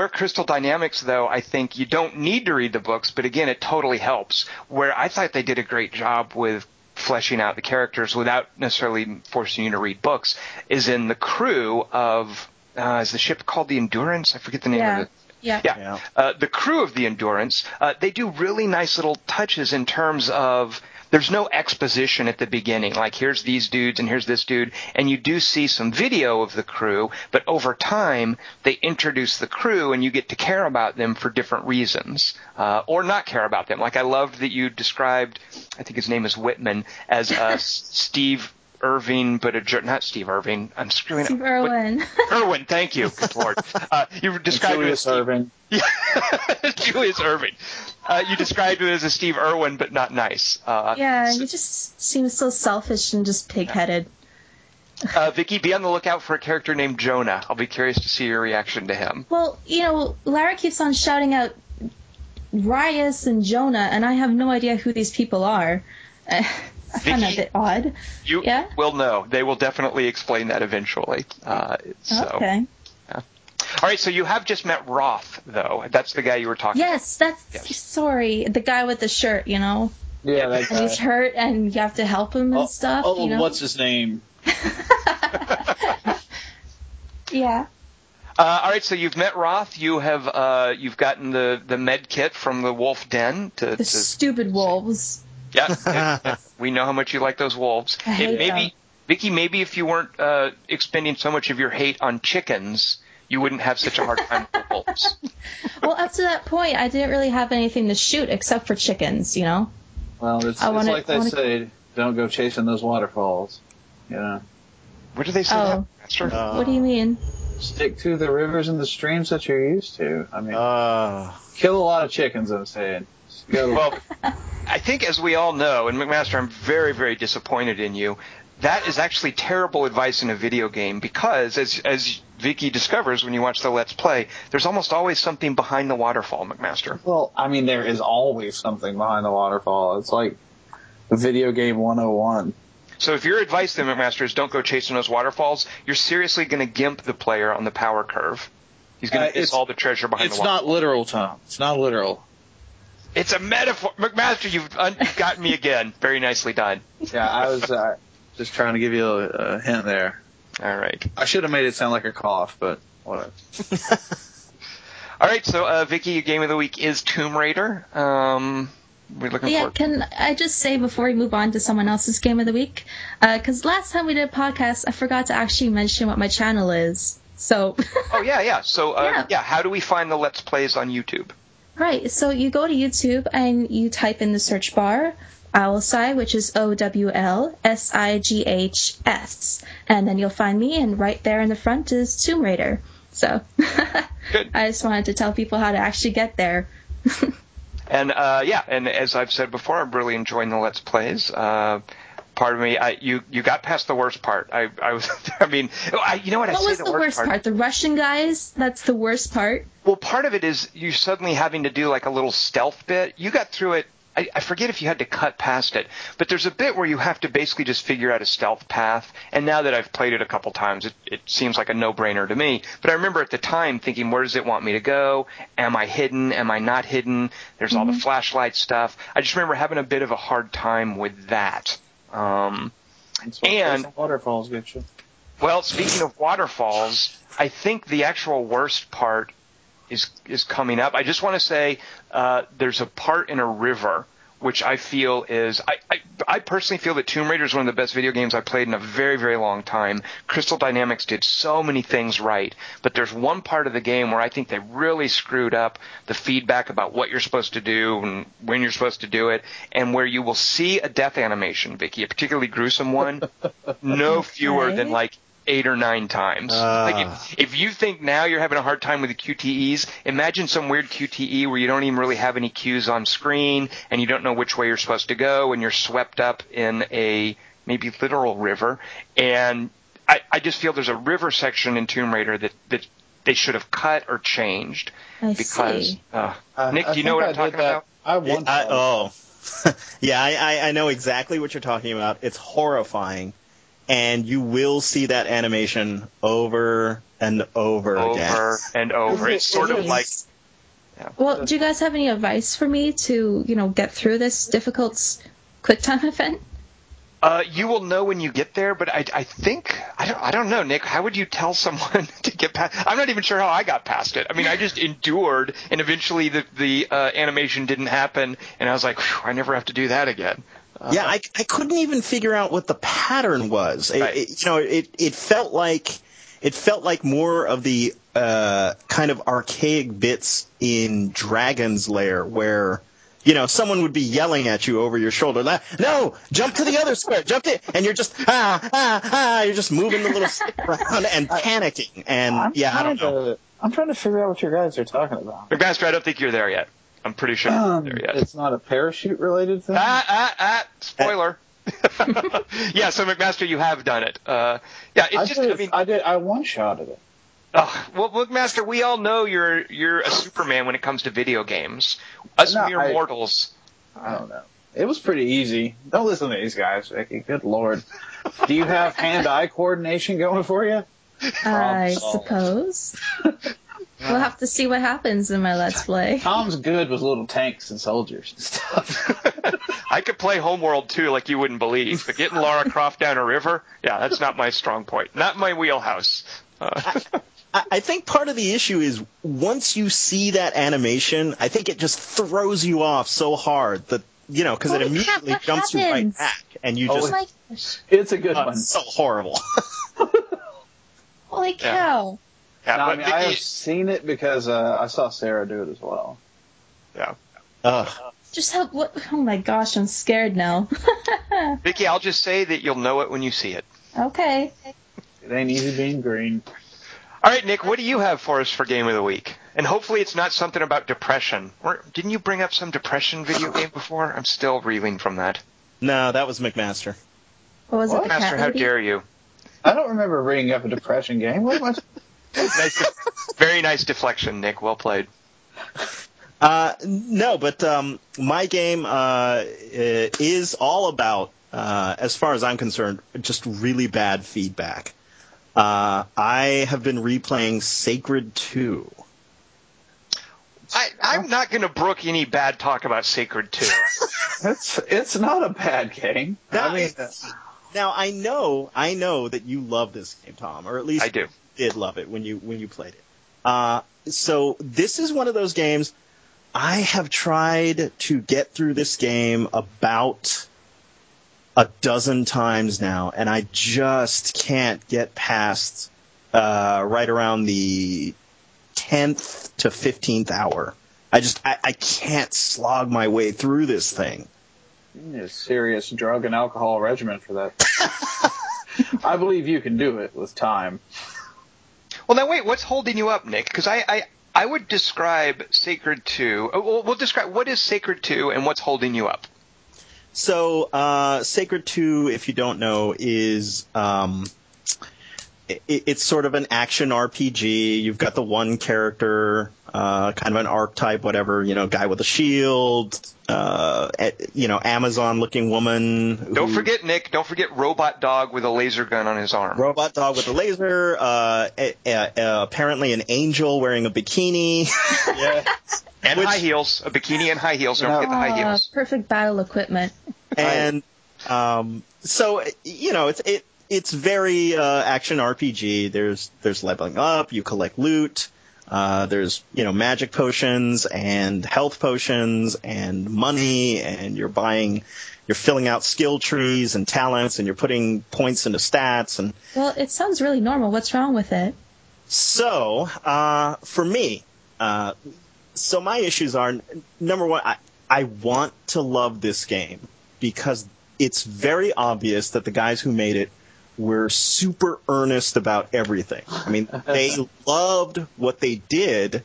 Crystal Dynamics, though, I think you don't need to read the books, but again, it totally helps. Where I thought they did a great job with fleshing out the characters without necessarily forcing you to read books is in the crew of is the ship called the Endurance? I forget the name of it. Yeah. The crew of the Endurance, they do really nice little touches in terms of there's no exposition at the beginning, like here's these dudes and here's this dude, and you do see some video of the crew, but over time they introduce the crew and you get to care about them for different reasons or not care about them. Like I loved that you described, I think his name is Whitman, as Steve Irving, but not Steve Irving. I'm screwing up. Steve Irwin. Irwin, thank you. Good Lord. You described Julius it as Irving. Julius Irving. You described it as a Steve Irwin, but not nice. He just seems so selfish and just pig-headed. Vicky, be on the lookout for a character named Jonah. I'll be curious to see your reaction to him. Well, Lara keeps on shouting out Rias and Jonah, and I have no idea who these people are. I found that a bit odd. You will know. They will definitely explain that eventually. Okay. Yeah. All right, so you have just met Roth, though. That's the guy you were talking about. Sorry, the guy with the shirt, Yeah, that guy. And he's hurt, and you have to help him and stuff. What's his name? Yeah. All right, so you've met Roth. You have you've gotten the med kit from the wolf den. The stupid wolves. Yeah, we know how much you like those wolves. I hate them. Vicky, maybe if you weren't expending so much of your hate on chickens, you wouldn't have such a hard time with wolves. Well, up to that point, I didn't really have anything to shoot except for chickens, Well, it's like they say, don't go chasing those waterfalls. What do they say? What do you mean? Stick to the rivers and the streams that you're used to. I mean, kill a lot of chickens, I'm saying. Well, I think as we all know, and McMaster, I'm very, very disappointed in you. That is actually terrible advice in a video game because, as Vicky discovers when you watch the Let's Play, there's almost always something behind the waterfall, McMaster. Well, I mean, there is always something behind the waterfall. It's like the video game 101. So if your advice then, McMaster, is don't go chasing those waterfalls, you're seriously going to gimp the player on the power curve. He's going to miss all the treasure behind the waterfall. It's not literal, Tom. It's not literal. It's a metaphor. McMaster, you've gotten me again. Very nicely done. Yeah, I was just trying to give you a hint there. All right. I should have made it sound like a cough, but whatever. All right, so, Vicky, your game of the week is Tomb Raider. We're looking forward. Can I just say before we move on to someone else's game of the week? Because last time we did a podcast, I forgot to actually mention what my channel is. So. So, how do we find the Let's Plays on YouTube? Right, so you go to YouTube and you type in the search bar Owlsighs, which is OWLSIGHS, and then you'll find me, and right there in the front is Tomb Raider. So good. I just wanted to tell people how to actually get there. And and as I've said before, I'm really enjoying the Let's Plays. Part of me, you got past the worst part. What was the worst part? The Russian guys? That's the worst part? Well, part of it is you suddenly having to do like a little stealth bit. You got through it. I forget if you had to cut past it, but there's a bit where you have to basically just figure out a stealth path. And now that I've played it a couple times, it seems like a no-brainer to me. But I remember at the time thinking, where does it want me to go? Am I hidden? Am I not hidden? There's all the flashlight stuff. I just remember having a bit of a hard time with that. And waterfalls get you. Well, speaking of waterfalls, I think the actual worst part is coming up. I just want to say there's a part in a river which I feel is I personally feel that Tomb Raider is one of the best video games I played in a very, very long time. Crystal Dynamics did so many things right, but there's one part of the game where I think they really screwed up the feedback about what you're supposed to do and when you're supposed to do it, and where you will see a death animation, Vicky, a particularly gruesome one, no fewer than like 8 or 9 times. Like if you think now you're having a hard time with the QTEs, imagine some weird QTE where you don't even really have any cues on screen and you don't know which way you're supposed to go and you're swept up in a maybe literal river. And I just feel there's a river section in Tomb Raider that they should have cut or changed. Nick, do you know what I'm talking about? Yeah, I know exactly what you're talking about. It's horrifying. And you will see that animation over and over again. Over and over. It's sort of like... Yeah. Well, do you guys have any advice for me to, get through this difficult QuickTime event? You will know when you get there, but I think... I don't know, Nick. How would you tell someone to get past... I'm not even sure how I got past it. I mean, I just endured, and eventually the animation didn't happen, and I was like, I never have to do that again. Yeah, I couldn't even figure out what the pattern was. Right. It felt like more of the kind of archaic bits in Dragon's Lair, where someone would be yelling at you over your shoulder, "No, jump to the other square, jump to," and you're just you're just moving the little stick around and panicking. And I'm trying to figure out what you guys are talking about. Guys, I don't think you're there yet. I'm pretty sure you're there yet. It's not a parachute-related thing? Spoiler. Yeah, so McMaster, you have done it. I one-shotted it. Well, McMaster, we all know you're a Superman when it comes to video games. Us mere mortals. I don't know. It was pretty easy. Don't listen to these guys, Vicky. Good Lord. Do you have hand-eye coordination going for you? I suppose. We'll have to see what happens in my Let's Play. Tom's good with little tanks and soldiers and stuff. I could play Homeworld 2 like you wouldn't believe, but getting Lara Croft down a river, that's not my strong point. Not my wheelhouse. I think part of the issue is once you see that animation, I think it just throws you off so hard that, because it immediately jumps you right back. And you it's a good one. It's so horrible. Holy cow. Yeah, no, I have seen it because I saw Sarah do it as well. Yeah. Just help! What? Oh my gosh, I'm scared now. Vicky, I'll just say that you'll know it when you see it. Okay. It ain't easy being green. All right, Nick, what do you have for us for Game of the Week? And hopefully it's not something about depression. Or, didn't you bring up some depression video game before? I'm still reeling from that. No, that was McMaster. What was it? McMaster, how dare you? I don't remember bringing up a depression game. What was it? Very nice deflection, Nick. Well played. No, but my game is all about, as far as I'm concerned, just really bad feedback. I have been replaying Sacred 2. I'm not going to brook any bad talk about Sacred 2. It's not a bad game. Now, I know that you love this game, Tom, or at least I do. Did love it when you played it. So this is one of those games. I have tried to get through this game about 12 times now, and I just can't get past right around the 10th to 15th hour. I can't slog my way through this thing. You need a serious drug and alcohol regimen for that. I believe you can do it with time. Well, now wait, what's holding you up, Nick? Because I would describe Sacred 2. We'll describe what is Sacred 2 and what's holding you up. So Sacred 2, if you don't know, is it's sort of an action RPG. You've got the one character, kind of an archetype, whatever, guy with a shield, Amazon-looking woman. Don't forget, Nick, Robot Dog with a laser gun on his arm. Robot Dog with a laser, apparently an angel wearing a bikini. Yeah. And high heels, a bikini and high heels. Don't forget the high heels. Perfect battle equipment. And it's very action RPG. There's leveling up, you collect loot. There's, magic potions and health potions and money, and you're filling out skill trees and talents, and you're putting points into stats. And well, it sounds really normal. What's wrong with it? So, for me, so my issues are, number one, I want to love this game because it's very obvious that the guys who made it were super earnest about everything. I mean, they loved what they did,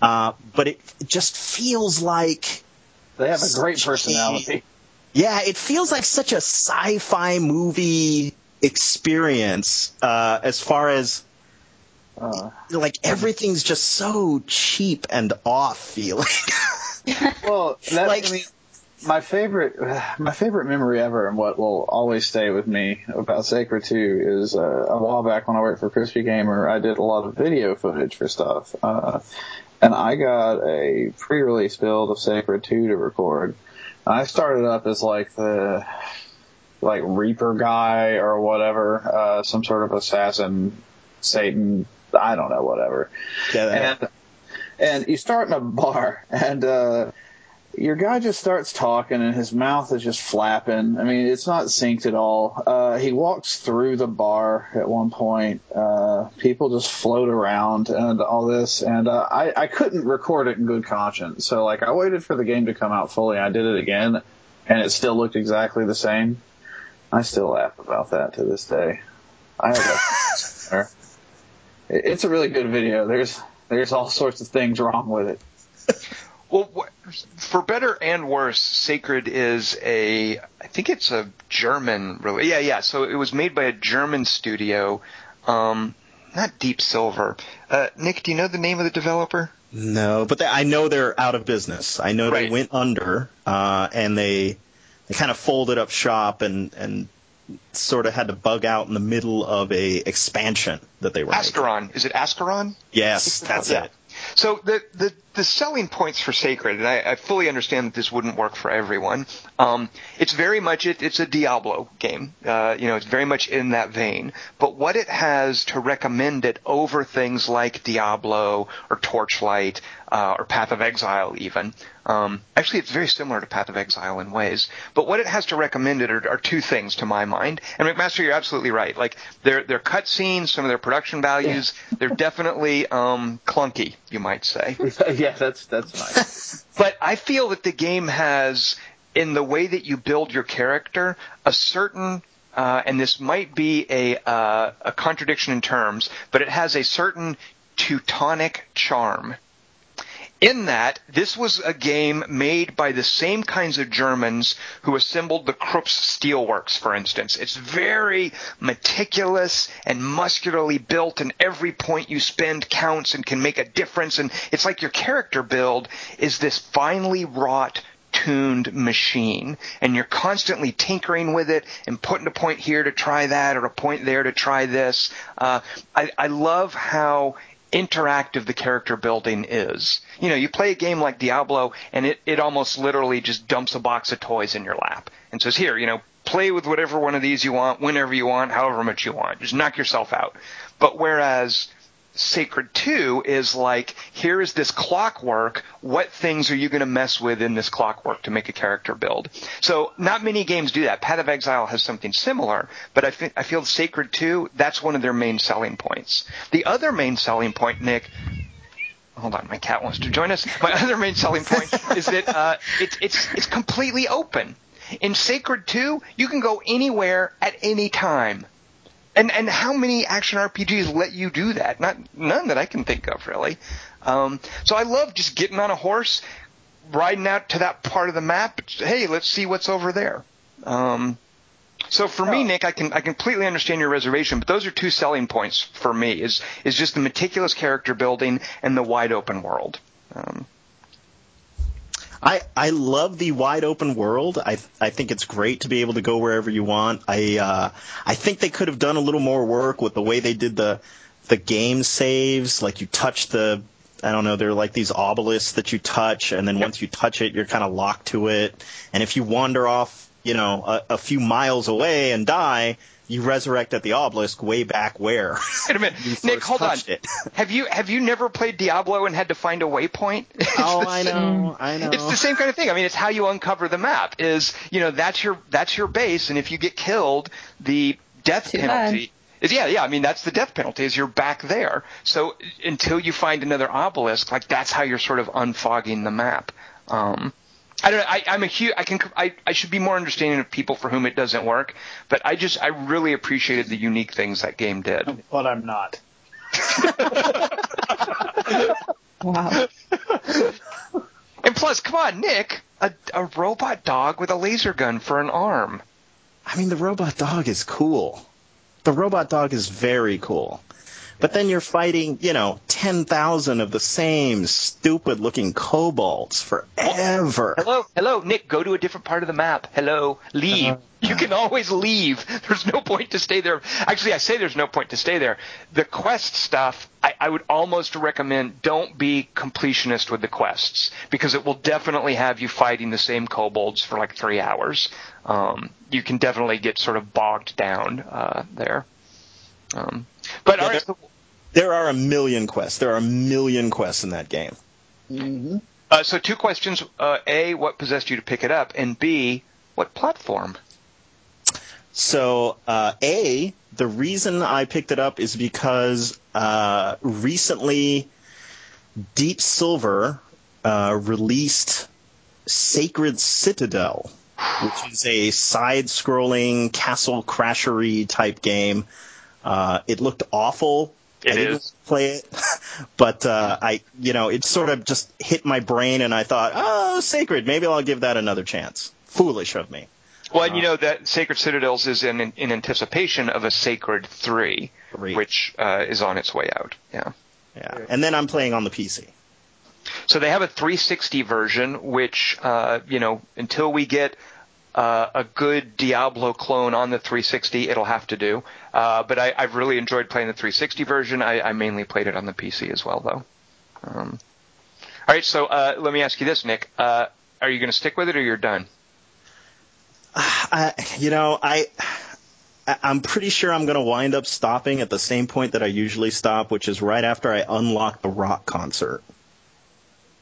but it just feels like... They have a great personality. Yeah, it feels like such a sci-fi movie experience as far as... like everything's just so cheap and off feeling. Well, that, like, I mean, my favorite memory ever, and what will always stay with me about Sacred 2 is a while back when I worked for Crispy Gamer, I did a lot of video footage for stuff, and I got a pre-release build of Sacred 2 to record. I started up as like the Reaper guy or whatever, some sort of assassin. Satan, I don't know, whatever. Yeah, and you start in a bar, and your guy just starts talking, and his mouth is just flapping. I mean, it's not synced at all. He walks through the bar at one point. People just float around and all this, and I couldn't record it in good conscience. So, like, I waited for the game to come out fully. I did it again, and it still looked exactly the same. I still laugh about that to this day. I have a... It's a really good video. There's all sorts of things wrong with it. Well, for better and worse, Sacred is I think it's a German release. Yeah. So it was made by a German studio, not Deep Silver. Nick, do you know the name of the developer? No, but I know they're out of business. I know They went under, and they kind of folded up shop and sort of had to bug out in the middle of a expansion that they were Ascaron. Making. Is it Ascaron? Yes, that's it. So the selling points for Sacred, and I fully understand that this wouldn't work for everyone. It's very much it's a Diablo game. It's very much in that vein. But what it has to recommend it over things like Diablo or Torchlight or Path of Exile, even. Actually, it's very similar to Path of Exile in ways. But what it has to recommend it are two things, to my mind. And McMaster, you're absolutely right. Like their cutscenes, some of their production values, they're definitely clunky, you might say. Yeah, that's nice. But I feel that the game has, in the way that you build your character, a certain, and this might be a contradiction in terms, but it has a certain Teutonic charm. In that, this was a game made by the same kinds of Germans who assembled the Krupp's Steelworks, for instance. It's very meticulous and muscularly built, and every point you spend counts and can make a difference. And it's like your character build is this finely wrought, tuned machine, and you're constantly tinkering with it and putting a point here to try that or a point there to try this. I love how interactive the character building is. You know, you play a game like Diablo, and it almost literally just dumps a box of toys in your lap and says, here, play with whatever one of these you want, whenever you want, however much you want. Just knock yourself out. But whereas Sacred 2 is like, here is this clockwork. What things are you going to mess with in this clockwork to make a character build? So not many games do that. Path of Exile has something similar, but I feel Sacred 2, that's one of their main selling points. The other main selling point, Nick... Hold on, my cat wants to join us. My other main selling point is that it's completely open. In Sacred 2, you can go anywhere at any time. And how many action RPGs let you do that? None that I can think of, really. So I love just getting on a horse, riding out to that part of the map. Hey, let's see what's over there. So for me, Nick, I completely understand your reservation, but those are two selling points for me, is just the meticulous character building and the wide open world. I love the wide open world. I think it's great to be able to go wherever you want. I think they could have done a little more work with the way they did the game saves. Like you touch they're like these obelisks that you touch, and then once you touch it, you're kind of locked to it. And if you wander off, a few miles away and die, you resurrect at the obelisk way back where. Wait a minute, Nick, hold on. Have you never played Diablo and had to find a waypoint? I know. It's the same kind of thing. I mean, it's how you uncover the map. Is that's your base, and if you get killed, the death penalty. Yeah. I mean, that's the death penalty. Is you're back there. So until you find another obelisk, like that's how you're sort of unfogging the map. I don't know. I should be more understanding of people for whom it doesn't work, but I really appreciated the unique things that game did. But I'm not. Wow. And plus, come on, Nick, a robot dog with a laser gun for an arm. I mean, the robot dog is cool. The robot dog is very cool. But then you're fighting, 10,000 of the same stupid-looking kobolds forever. Hello, Nick, go to a different part of the map. Hello, leave. You can always leave. There's no point to stay there. Actually, I say there's no point to stay there. The quest stuff, I would almost recommend don't be completionist with the quests, because it will definitely have you fighting the same kobolds for like 3 hours. You can definitely get sort of bogged down there. But yeah, there are a million quests. There are a million quests in that game. Mm-hmm. So two questions. A, what possessed you to pick it up? And B, what platform? So, A, the reason I picked it up is because recently Deep Silver released Sacred Citadel, which is a side-scrolling castle crashery type game. It looked awful. I didn't play it, but it sort of just hit my brain, and I thought, oh, Sacred, maybe I'll give that another chance. Foolish of me. Well, and that Sacred Citadels is in anticipation of a Sacred 3, which is on its way out. Yeah. And then I'm playing on the PC. So they have a 360 version, which until we get a good Diablo clone on the 360, it'll have to do. But I've really enjoyed playing the 360 version. I mainly played it on the PC as well, though. All right, so let me ask you this, Nick. Are you going to stick with it, or you're done? I'm pretty sure I'm going to wind up stopping at the same point that I usually stop, which is right after I unlock the rock concert.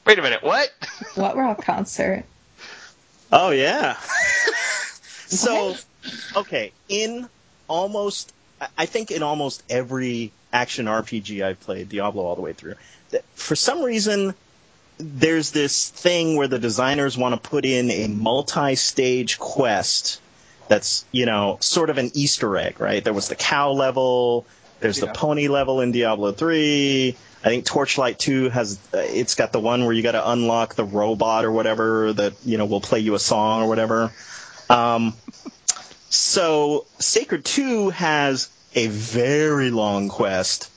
Wait a minute, what? What rock concert? Oh, yeah. So, okay, I think in almost every action RPG I've played, Diablo all the way through, for some reason, there's this thing where the designers want to put in a multi-stage quest that's, sort of an Easter egg, right? There was the cow level, there's the pony level in Diablo 3... I think Torchlight 2 it's got the one where you got to unlock the robot or whatever that, will play you a song or whatever. So Sacred 2 has a very long quest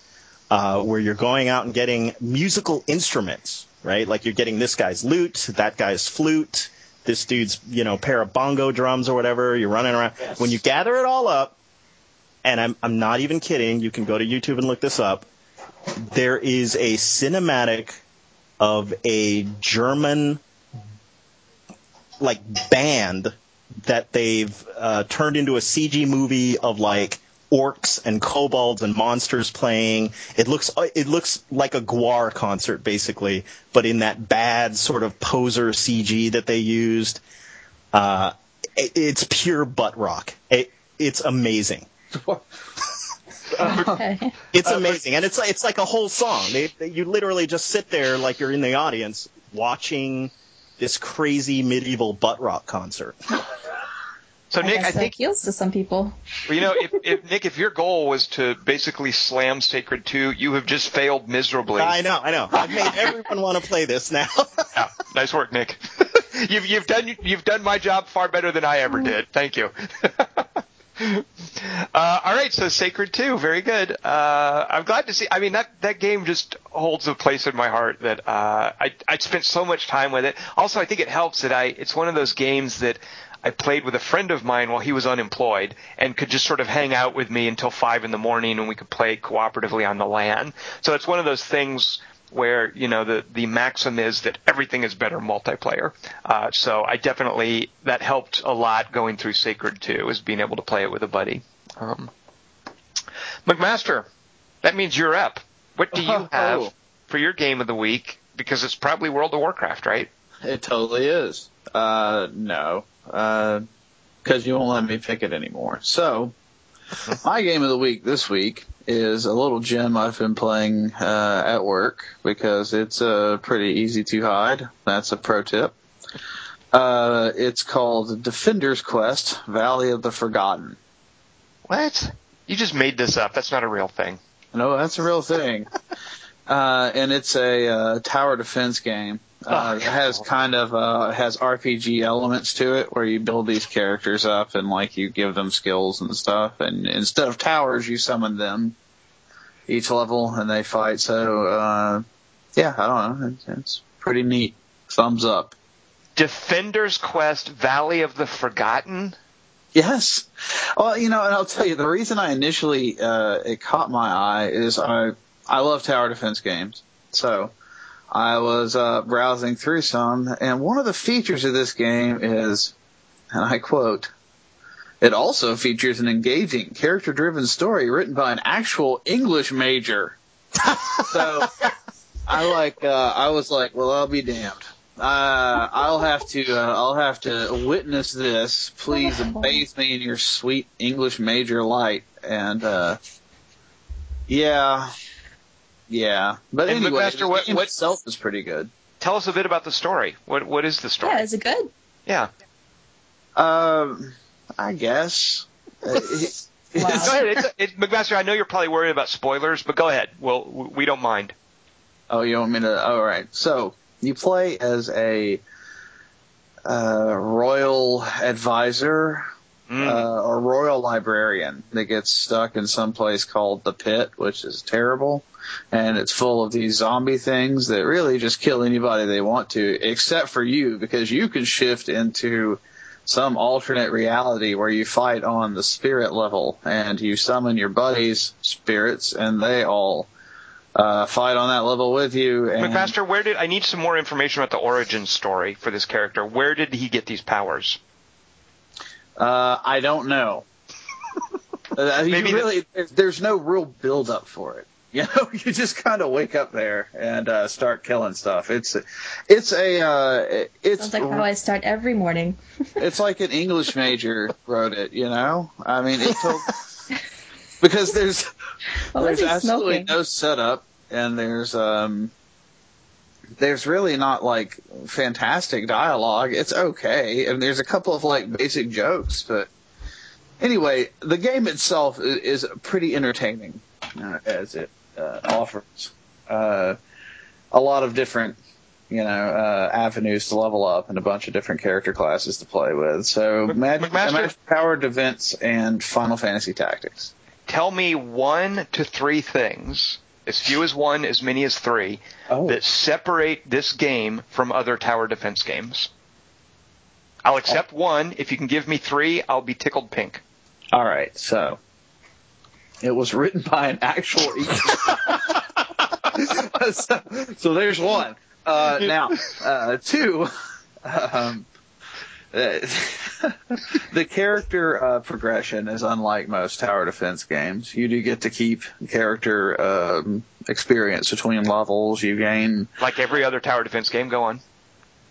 where you're going out and getting musical instruments, right? Like you're getting this guy's lute, that guy's flute, this dude's, pair of bongo drums or whatever. You're running around. Yes. When you gather it all up, and I'm not even kidding, you can go to YouTube and look this up. There is a cinematic of a German, band that they've turned into a CG movie of, orcs and kobolds and monsters playing. It looks like a Gwar concert, basically, but in that bad sort of poser CG that they used. It's pure butt rock. It's amazing. It's amazing, and it's like a whole song. You literally just sit there like you're in the audience watching this crazy medieval butt rock concert. So Nick, I think appeals to some people. If your goal was to basically slam Sacred 2, you have just failed miserably. I know. I've made everyone want to play this now. Yeah, nice work, Nick. You've done my job far better than I ever did. Thank you. All right, so Sacred 2, very good. I'm glad to see. I mean, that game just holds a place in my heart that I spent so much time with it. Also, I think it helps that it's one of those games that I played with a friend of mine while he was unemployed and could just sort of hang out with me until 5 a.m, and we could play cooperatively on the LAN. So it's one of those things where the maxim is that everything is better multiplayer. So I definitely – that helped a lot going through Sacred 2 is being able to play it with a buddy. McMaster, that means you're up. What do you have for your game of the week? Because it's probably World of Warcraft, right? It totally is. No, because you won't let me pick it anymore. So my game of the week this week is a little gem I've been playing at work because it's pretty easy to hide. That's a pro tip. It's called Defender's Quest, Valley of the Forgotten. What? You just made this up. That's not a real thing. No, that's a real thing. And it's a tower defense game. It has kind of has RPG elements to it, where you build these characters up and like you give them skills and stuff. And instead of towers, you summon them each level, and they fight. So yeah, I don't know. It's pretty neat. Thumbs up. Defender's Quest: Valley of the Forgotten. Yes. Well, you know, and I'll tell you the reason I initially it caught my eye is I love tower defense games, so. I was browsing through some, and one of the features of this game is, and I quote, "It also features an engaging, character-driven story written by an actual English major." So I was like, well, I'll be damned. I'll have to witness this. Please amaze me in your sweet English major light. And yeah. Yeah, but and anyway, McMaster, the game itself is pretty good. Tell us a bit about the story. What is the story? Yeah, is it good? Yeah. I guess. Wow. Go ahead. McMaster, I know you're probably worried about spoilers, but go ahead. Well, we don't mind. Oh, you want me to? All right. So you play as a royal advisor. A royal librarian that gets stuck in some place called the Pit, which is terrible, and it's full of these zombie things that really just kill anybody they want to, except for you, because you can shift into some alternate reality where you fight on the spirit level, and you summon your buddies' spirits, and they all fight on that level with you. And McMaster, I need some more information about the origin story for this character. Where did he get these powers? I don't know. There's no real build-up for it. You know, you just kind of wake up there and start killing stuff. It's sounds like how I start every morning. It's like an English major wrote it. You know, I mean, it told because there's absolutely no setup, and there's really not, like, fantastic dialogue. It's okay. And there's a couple of, like, basic jokes. But anyway, the game itself is pretty entertaining as it offers a lot of different, you know, avenues to level up and a bunch of different character classes to play with. So Magic Power Events and Final Fantasy Tactics. Tell me 1 to 3 things. As few as 1, as many as 3, that separate this game from other tower defense games. I'll accept 1. If you can give me 3, I'll be tickled pink. All right, so it was written by an actual... so there's 1. Now, 2... the character progression is unlike most tower defense games. You do get to keep character experience between levels. You gain... Like every other tower defense game, go on.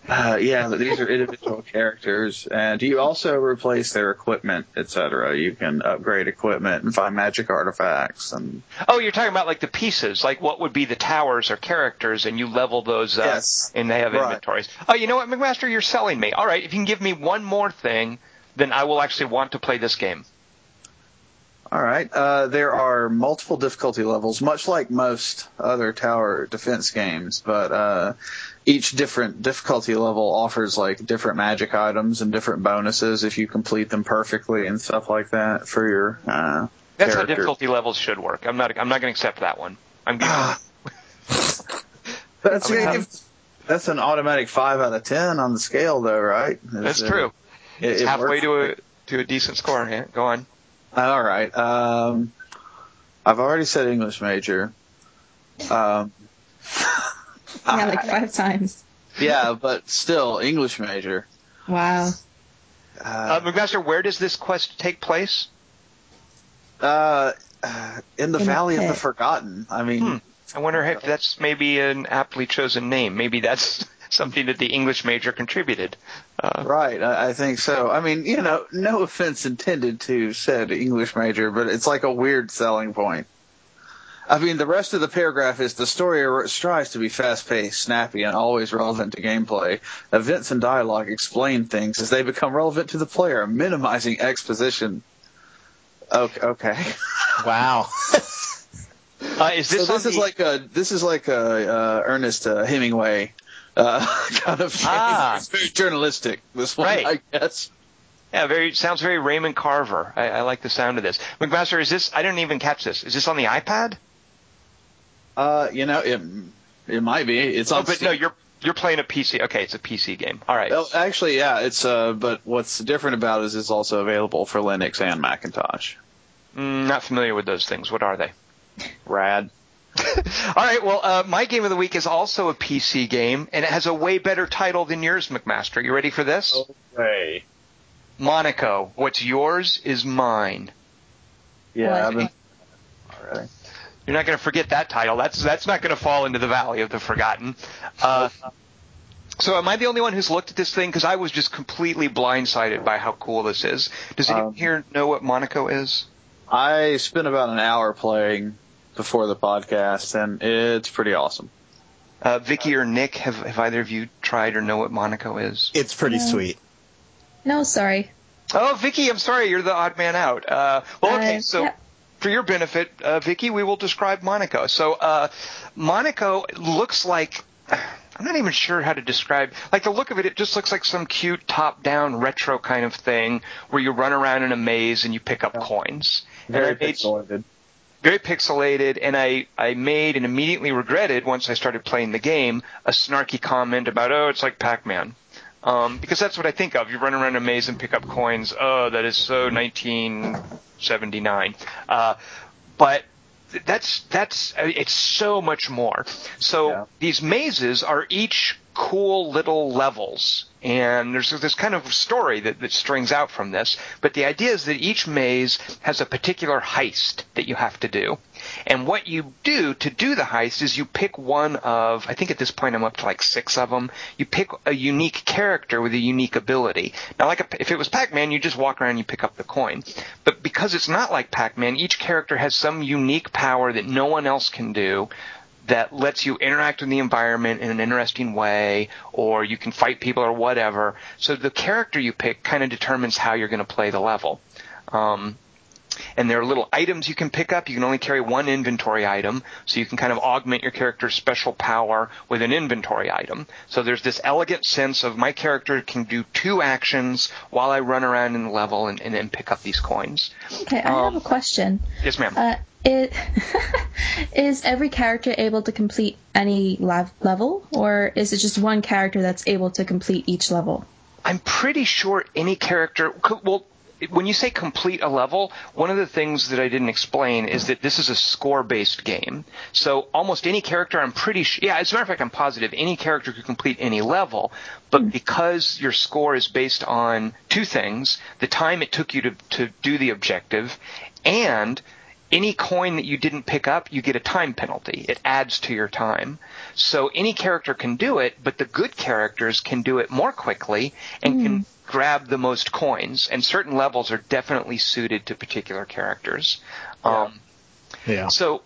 Yeah, but these are individual characters. And you also replace their equipment, etc. You can upgrade equipment and find magic artifacts. And oh, you're talking about like the pieces, like what would be the towers or characters, and you level those up, yes. And they have inventories. Oh, you know what, McMaster, you're selling me. All right, if you can give me 1 more thing, then I will actually want to play this game. All right. There are multiple difficulty levels, much like most other tower defense games, but... each different difficulty level offers like different magic items and different bonuses if you complete them perfectly and stuff like that for your That's character. How difficulty levels should work. I'm not going to accept that one. I'm gonna... That's an automatic 5 out of 10 on the scale, though, right? That's true. It's halfway to a decent score. Yeah, go on. All right. I've already said English major. Yeah, like 5 times. Yeah, but still, English major. Wow. McMaster, where does this quest take place? In the Valley of the Forgotten. I mean... I wonder if that's maybe an aptly chosen name. Maybe that's something that the English major contributed. Right, I think so. I mean, you know, no offense intended to said English major, but it's like a weird selling point. I mean, the rest of the paragraph is the story strives to be fast-paced, snappy, and always relevant to gameplay. Events and dialogue explain things as they become relevant to the player, minimizing exposition. Okay. Wow. This is like Ernest Hemingway kind of thing. It's very journalistic, this one, right. I guess. Yeah, sounds very Raymond Carver. I like the sound of this. McMaster, is this? I didn't even catch this. Is this on the iPad? It might be. It's on. Oh, but Steam. No, you're playing a PC. Okay, it's a PC game. All right. Well, actually, yeah, it's. But what's different about it is it's also available for Linux and Macintosh. Not familiar with those things. What are they? Rad. All right. Well, my game of the week is also a PC game, and it has a way better title than yours, McMaster. You ready for this? Okay. Monaco, what's yours is mine. Yeah, I've been already. You're not going to forget that title. That's not going to fall into the valley of the forgotten. So am I the only one who's looked at this thing? Because I was just completely blindsided by how cool this is. Does anyone here know what Monaco is? I spent about an hour playing before the podcast, and it's pretty awesome. Vicky or Nick, have either of you tried or know what Monaco is? It's pretty sweet. No, sorry. Oh, Vicky, I'm sorry. You're the odd man out. Okay, so yeah. For your benefit, Vicky, we will describe Monaco. So Monaco looks like – I'm not even sure how to describe – like the look of it, it just looks like some cute top-down retro kind of thing where you run around in a maze and you pick up coins. Very pixelated. Very pixelated, and I made and immediately regretted once I started playing the game a snarky comment about, it's like Pac-Man. Because that's what I think of. You run around a maze and pick up coins. Oh, that is so 1979. But that's it's so much more. So These mazes are each cool little levels, and there's this kind of story that strings out from this. But the idea is that each maze has a particular heist that you have to do, and what you do to do the heist is you pick one of, I think at this point I'm up to like 6 of them, you pick a unique character with a unique ability. Now, if it was Pac-Man, you just walk around and you pick up the coin. But because it's not like Pac-Man, each character has some unique power that no one else can do, that lets you interact with the environment in an interesting way, or you can fight people or whatever. So the character you pick kind of determines how you're going to play the level. And there are little items you can pick up. You can only carry one inventory item, so you can kind of augment your character's special power with an inventory item. So there's this elegant sense of my character can do 2 actions while I run around in the level and pick up these coins. Okay, I have a question. Yes, ma'am. Is every character able to complete any level, or is it just one character that's able to complete each level? I'm pretty sure any character... Well, when you say complete a level, one of the things that I didn't explain is that this is a score-based game. So almost any character, I'm pretty sure... Yeah, as a matter of fact, I'm positive any character could complete any level, but because your score is based on 2 things, the time it took you to do the objective, and... any coin that you didn't pick up, you get a time penalty. It adds to your time. So any character can do it, but the good characters can do it more quickly and can grab the most coins. And certain levels are definitely suited to particular characters. Yeah. So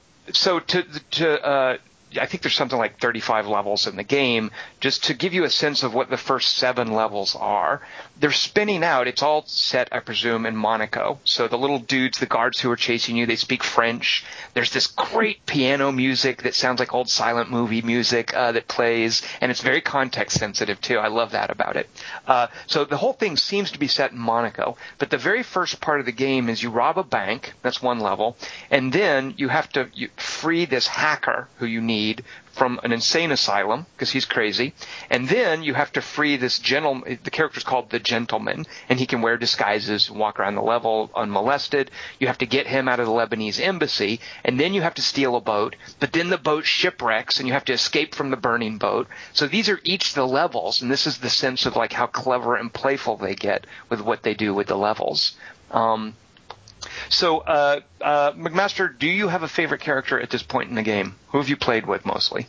I think there's something like 35 levels in the game. Just to give you a sense of what the first 7 levels are, they're spinning out. It's all set, I presume, in Monaco. So the little dudes, the guards who are chasing you, they speak French. There's this great piano music that sounds like old silent movie music that plays, and it's very context sensitive too. I love that about it. So the whole thing seems to be set in Monaco, but the very first part of the game is you rob a bank. That's one level, and then you have to free this hacker who you need from an insane asylum because he's crazy, and then you have to free this gentleman. The character's called the Gentleman, and he can wear disguises and walk around the level unmolested. You have to get him out of the Lebanese embassy, and then you have to steal a boat, but then the boat shipwrecks and you have to escape from the burning boat. So these are each the levels, and this is the sense of like how clever and playful they get with what they do with the levels. So, McMaster, do you have a favorite character at this point in the game? Who have you played with mostly?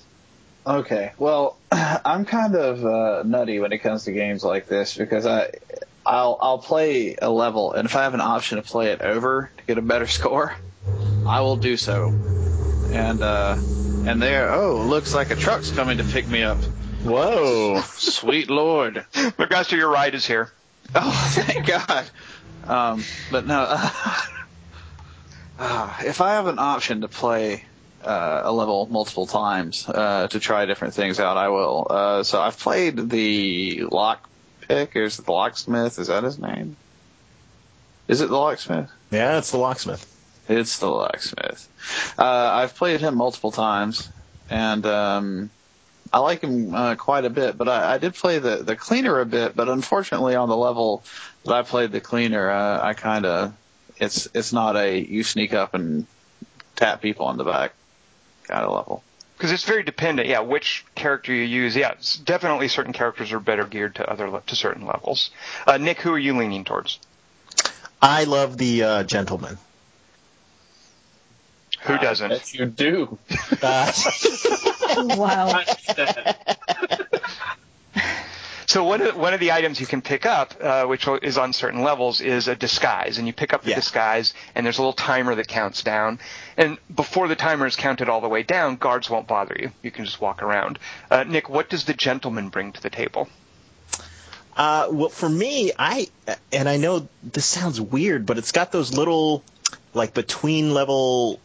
Okay, well, I'm kind of nutty when it comes to games like this because I'll play a level, and if I have an option to play it over to get a better score, I will do so. and there, oh, looks like a truck's coming to pick me up. Whoa. Sweet Lord. McMaster, your ride is here. Oh, thank God. But no, if I have an option to play a level multiple times to try different things out, I will. So I've played the lockpick, or is it the locksmith? Is that his name? Is it the locksmith? Yeah, it's the locksmith. It's the locksmith. I've played him multiple times, and I like him quite a bit. But I did play the cleaner a bit, but unfortunately on the level that I played the cleaner, I kind of – it's not a you sneak up and tap people on the back kind of level. Because it's very dependent, yeah, which character you use. Yeah, definitely certain characters are better geared to certain levels. Nick, who are you leaning towards? I love the gentleman. Who doesn't? Yes, you do. Wow. So one of the items you can pick up, which is on certain levels, is a disguise. And you pick up the disguise, and there's a little timer that counts down. And before the timer is counted all the way down, guards won't bother you. You can just walk around. Nick, what does the gentleman bring to the table? Well, for me, I know this sounds weird, but it's got those little, like, between-level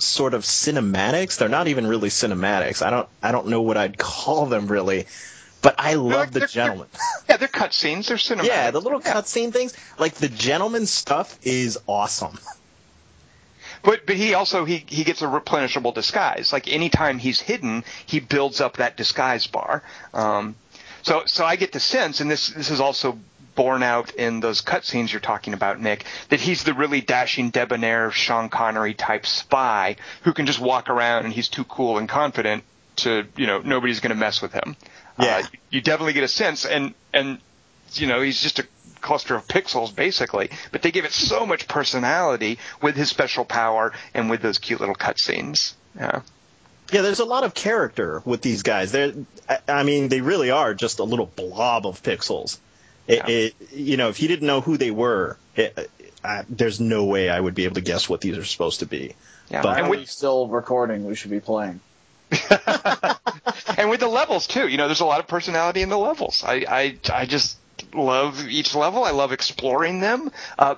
sort of cinematics. They're not even really cinematics. I don't know what I'd call them, really. But I love the gentleman. They're cutscenes. They're cinematic. Yeah, the little cutscene things. Like, the gentleman stuff is awesome. But he also, he gets a replenishable disguise. Like, any time he's hidden, he builds up that disguise bar. So I get the sense, and this is also borne out in those cutscenes you're talking about, Nick, that he's the really dashing, debonair, Sean Connery-type spy who can just walk around, and he's too cool and confident to, nobody's going to mess with him. Yeah, you definitely get a sense, and he's just a cluster of pixels basically, but they give it so much personality with his special power and with those cute little cutscenes. Yeah, there's a lot of character with these guys. They really are just a little blob of pixels. If you didn't know who they were, there's no way I would be able to guess what these are supposed to be. Yeah, but and we're still recording. We should be playing. And with the levels too, there's a lot of personality in the levels. I just love each level. I love exploring them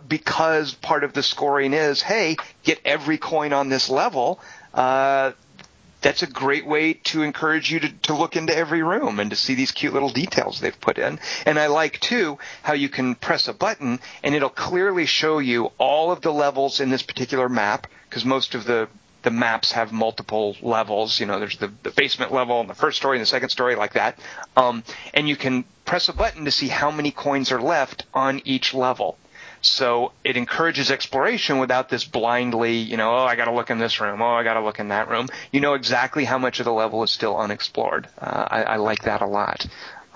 because part of the scoring is, hey, get every coin on this level. That's a great way to encourage you to look into every room and to see these cute little details they've put in. And I like, too, how you can press a button and it'll clearly show you all of the levels in this particular map, because most of the maps have multiple levels. There's the basement level and the first story and the second story, like that. And you can press a button to see how many coins are left on each level. So it encourages exploration without this blindly, I got to look in this room. Oh, I got to look in that room. You know exactly how much of the level is still unexplored. I like that a lot.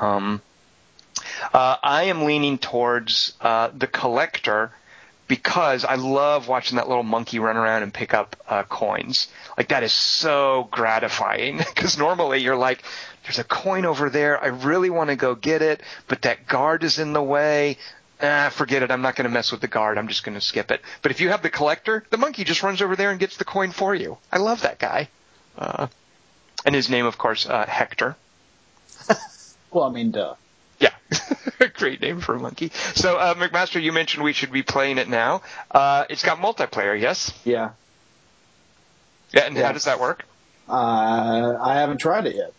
I am leaning towards the collector, because I love watching that little monkey run around and pick up coins. Like, that is so gratifying, because normally you're like, there's a coin over there. I really want to go get it, but that guard is in the way. Forget it. I'm not going to mess with the guard. I'm just going to skip it. But if you have the collector, the monkey just runs over there and gets the coin for you. I love that guy. And his name, of course, Hector. Well, I mean, duh. Yeah, great name for a monkey. So, McMaster, you mentioned we should be playing it now. It's got multiplayer, yes? Yeah. Yeah, and how does that work? I haven't tried it yet.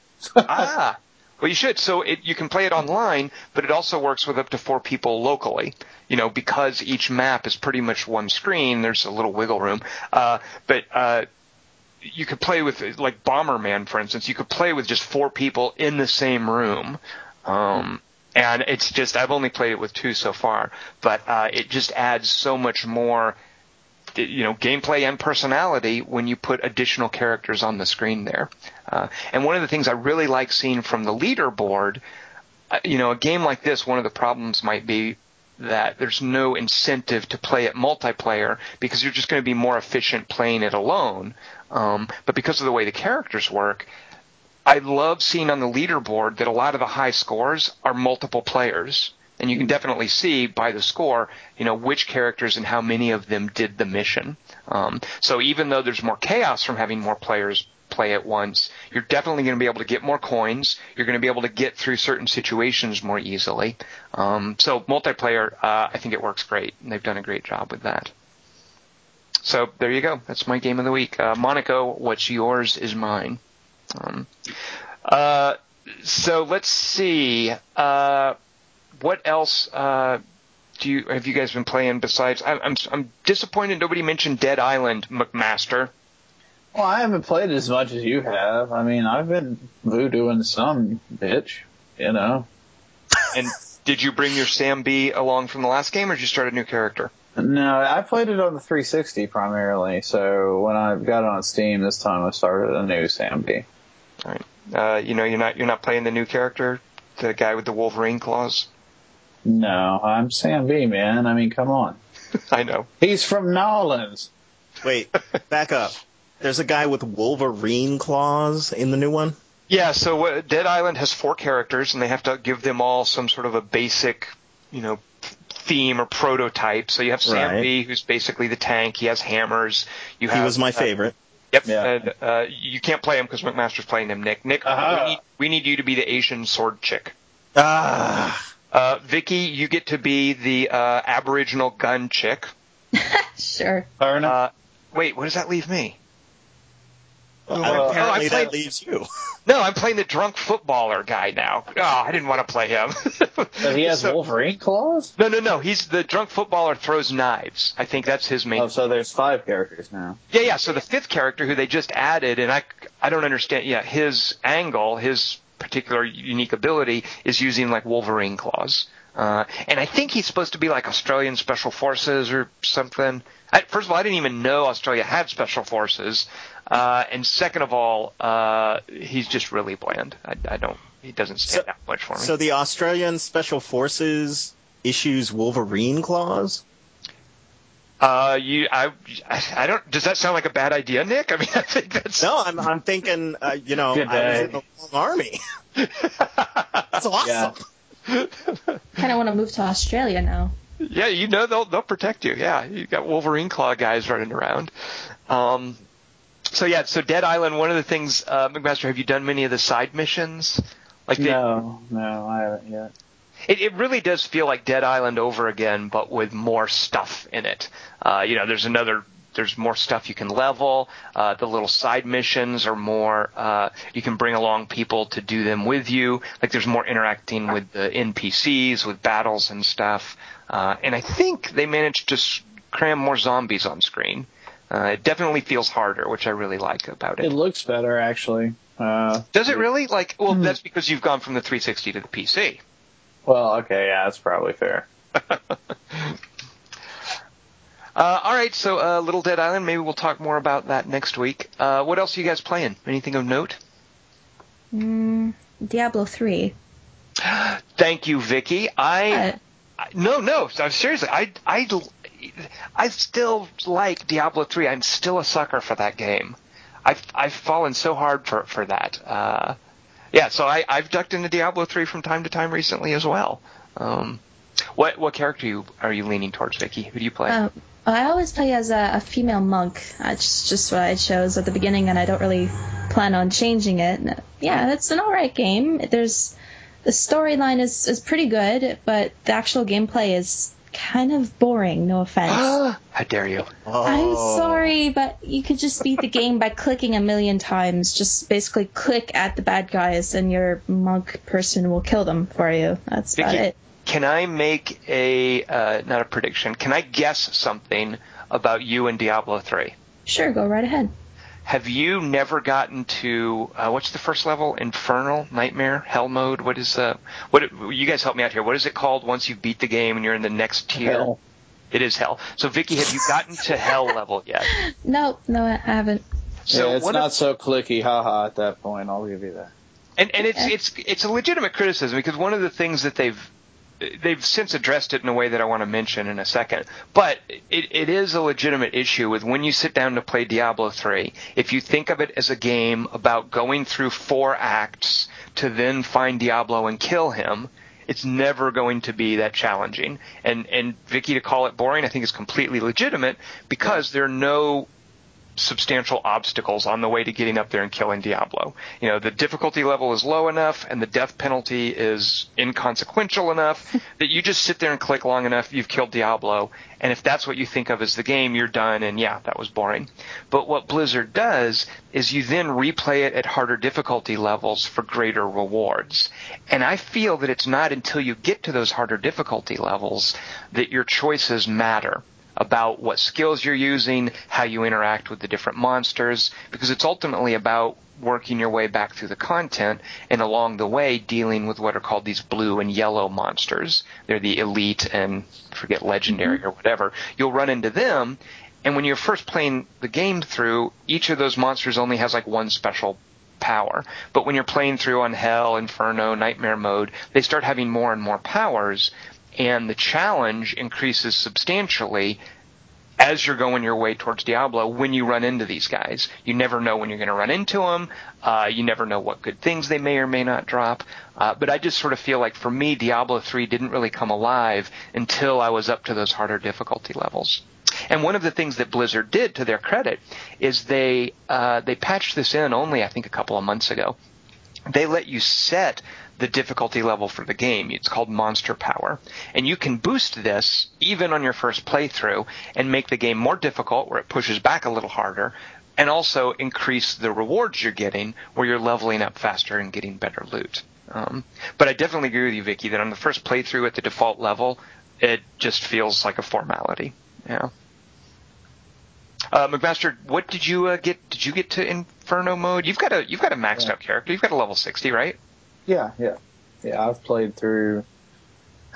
Well, you should. So you can play it online, but it also works with up to 4 people locally. Because each map is pretty much one screen, there's a little wiggle room. But you could play with, like, Bomberman, for instance. You could play with just 4 people in the same room. And it's just, I've only played it with 2 so far, but it just adds so much more, gameplay and personality when you put additional characters on the screen there. And one of the things I really like seeing from the leaderboard, a game like this, one of the problems might be that there's no incentive to play it multiplayer, because you're just going to be more efficient playing it alone. But because of the way the characters work, I love seeing on the leaderboard that a lot of the high scores are multiple players. And you can definitely see by the score, which characters and how many of them did the mission. So even though there's more chaos from having more players play at once, you're definitely going to be able to get more coins. You're going to be able to get through certain situations more easily. So multiplayer, I think it works great, and they've done a great job with that. So there you go. That's my game of the week. Monaco, what's yours is mine. So let's see. What else have you guys been playing besides? I'm disappointed nobody mentioned Dead Island, McMaster. Well, I haven't played it as much as you have. I mean, I've been voodooing some bitch, you know. And did you bring your Sam B along from the last game, or did you start a new character? No, I played it on the 360 primarily, so when I got it on Steam this time, I started a new Sam B. All right. You're not playing the new character, the guy with the Wolverine claws? No, I'm Sam B, man. I mean, come on. I know. He's from Nolans. Wait, back up. There's a guy with Wolverine claws in the new one? Yeah, so Dead Island has 4 characters, and they have to give them all some sort of a basic, you know, theme or prototype. So you have Sam B, who's basically the tank. He has hammers. He was my favorite. Yep. Yeah. And, you can't play him because McMaster's playing him, Nick. Nick, we need you to be the Asian sword chick. Vicky, you get to be the Aboriginal gun chick. Sure. Fair enough. Wait, what does that leave me? Apparently that leaves you. No, I'm playing the drunk footballer guy now. Oh, I didn't want to play him. But he has Wolverine claws? No. He's the drunk footballer throws knives. I think that's his main. Oh, so there's 5 characters now. Yeah. So the 5th character who they just added, and I don't understand. Yeah, his angle, his particular unique ability is using like Wolverine claws. And I think he's supposed to be like Australian Special Forces or something. First of all, I didn't even know Australia had Special Forces. And second of all, he's just really bland. He doesn't stand out much for me. So the Australian Special Forces issues Wolverine claws? Does that sound like a bad idea, Nick? I mean, I think that's... No, I'm thinking, I was in the wrong army. That's awesome. Yeah. I kind of want to move to Australia now. Yeah, they'll protect you. Yeah, you got Wolverine Claw guys running around. So Dead Island, one of the things, McMaster, have you done many of the side missions? No, I haven't yet. It really does feel like Dead Island over again, but with more stuff in it. There's more stuff you can level. The little side missions are more. You can bring along people to do them with you. Like there's more interacting with the NPCs, with battles and stuff. And I think they managed to cram more zombies on screen. It definitely feels harder, which I really like about it. It looks better, actually. Does it really? Like, well, that's because you've gone from the 360 to the PC. Well, okay, yeah, that's probably fair. All right, so Little Dead Island, maybe we'll talk more about that next week. What else are you guys playing? Anything of note? Diablo 3. Thank you, Vicky. No, seriously, I still like Diablo 3. I'm still a sucker for that game. I've fallen so hard for that. So I've ducked into Diablo 3 from time to time recently as well. What character are you leaning towards, Vicky? Who do you play? I always play as a female monk. It's just what I chose at the beginning, and I don't really plan on changing it. Yeah, it's an alright game. The storyline is pretty good, but the actual gameplay is kind of boring, no offense. How dare you? Oh. I'm sorry, but you could just beat the game by clicking a million times. Just basically click at the bad guys, and your monk person will kill them for you. That's Vicky, about it. Can I make not a prediction, can I guess something about you and Diablo 3? Sure, go right ahead. Have you never gotten to, what's the first level? Infernal? Nightmare? Hell mode? What is, you guys help me out here. What is it called once you beat the game and you're in the next tier? Hell. It is hell. So Vicky, have you gotten to hell level yet? No, I haven't. So yeah, it's not so clicky, haha, at that point, I'll give you that. And it's a legitimate criticism because one of the things that they've since addressed it in a way that I want to mention in a second. But it is a legitimate issue with when you sit down to play Diablo 3, if you think of it as a game about going through 4 acts to then find Diablo and kill him, It's never going to be that challenging. And Vicky, to call it boring, I think is completely legitimate, because there are no substantial obstacles on the way to getting up there and killing Diablo. You know, the difficulty level is low enough and the death penalty is inconsequential enough that you just sit there and click long enough, you've killed Diablo. And if that's what you think of as the game, you're done, and yeah, that was boring. But what Blizzard does is you then replay it at harder difficulty levels for greater rewards. And I feel that it's not until you get to those harder difficulty levels that your choices matter about what skills you're using, how you interact with the different monsters, because it's ultimately about working your way back through the content and along the way dealing with what are called these blue and yellow monsters. They're the elite and forget legendary or whatever. You'll run into them, and when you're first playing the game through, each of those monsters only has like one special power. But when you're playing through on Hell, Inferno, Nightmare mode, they start having more and more powers, and the challenge increases substantially as you're going your way towards Diablo when you run into these guys. You never know when you're going to run into them. You never know what good things they may or may not drop. But I just sort of feel like, for me, Diablo 3 didn't really come alive until I was up to those harder difficulty levels. And one of the things that Blizzard did, to their credit, is they patched this in only, I think, a couple of months ago. They let you set the difficulty level for the game. It's called Monster Power. And you can boost this even on your first playthrough and make the game more difficult, where it pushes back a little harder, and also increase the rewards you're getting, where you're leveling up faster and getting better loot. But I definitely agree with you, Vicky, that on the first playthrough at the default level, it just feels like a formality. Yeah. McMaster, what did you get? Did you get to Inferno mode? You've got a maxed out character. You've got a level 60, right? Yeah. I've played through.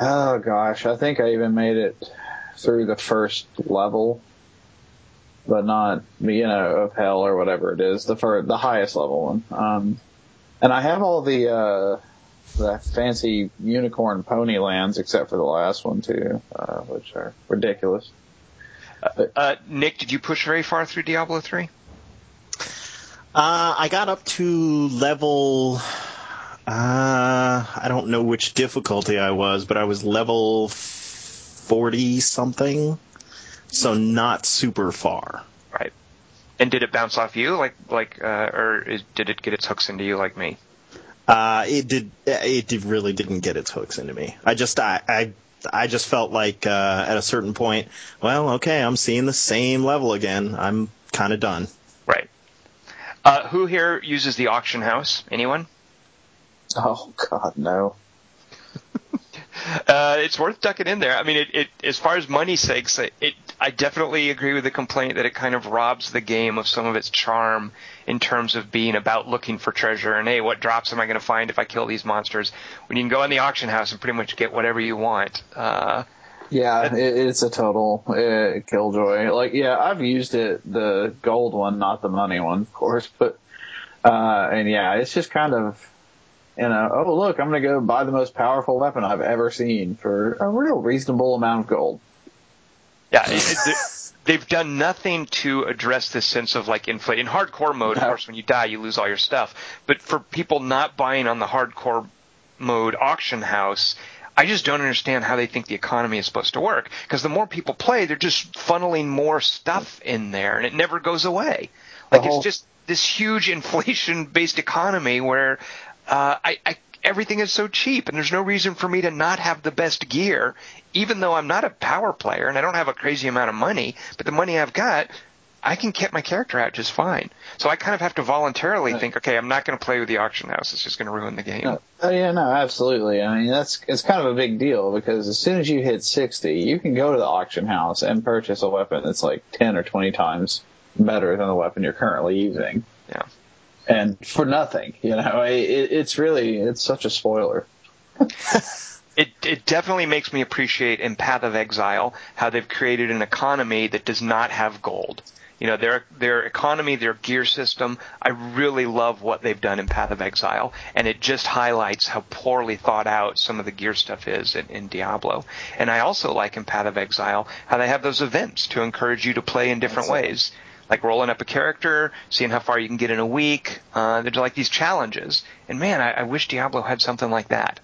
Oh gosh, I think I even made it through the first level, but not of Hell or whatever it is, the highest level one. And I have all the fancy unicorn pony lands except for the last one too, which are ridiculous. Nick, did you push very far through Diablo 3? I got up to level... I don't know which difficulty I was, but I was level 40-something, so not super far. Right. And did it bounce off you, or did it get its hooks into you like me? It really didn't get its hooks into me. I just felt like at a certain point, well, okay, I'm seeing the same level again. I'm kind of done. Right. Who here uses the auction house? Anyone? Oh, God, no. It's worth ducking in there. I mean, it as far as money's sake, I definitely agree with the complaint that it kind of robs the game of some of its charm in terms of being about looking for treasure and, hey, what drops am I going to find if I kill these monsters? When you can go in the auction house and pretty much get whatever you want. It's a total killjoy. I've used it, the gold one, not the money one, of course. But it's just kind of... oh, look, I'm going to go buy the most powerful weapon I've ever seen for a real reasonable amount of gold. Yeah, they've done nothing to address this sense of, inflate. In hardcore mode, of course, when you die, you lose all your stuff. But for people not buying on the hardcore mode auction house, I just don't understand how they think the economy is supposed to work. Because the more people play, they're just funneling more stuff in there, and it never goes away. It's just this huge inflation-based economy where... everything is so cheap, and there's no reason for me to not have the best gear, even though I'm not a power player and I don't have a crazy amount of money. But the money I've got, I can get my character out just fine. So I kind of have to voluntarily think, okay, I'm not going to play with the auction house. It's just going to ruin the game. Absolutely. I mean, it's kind of a big deal, because as soon as you hit 60, you can go to the auction house and purchase a weapon that's 10 or 20 times better than the weapon you're currently using. Yeah. And for nothing, it's such a spoiler. It definitely makes me appreciate in Path of Exile how they've created an economy that does not have gold. Their economy, their gear system, I really love what they've done in Path of Exile, and it just highlights how poorly thought out some of the gear stuff is in Diablo. And I also like in Path of Exile how they have those events to encourage you to play in different ways. Like rolling up a character, seeing how far you can get in a week. There's these challenges. And man, I wish Diablo had something like that.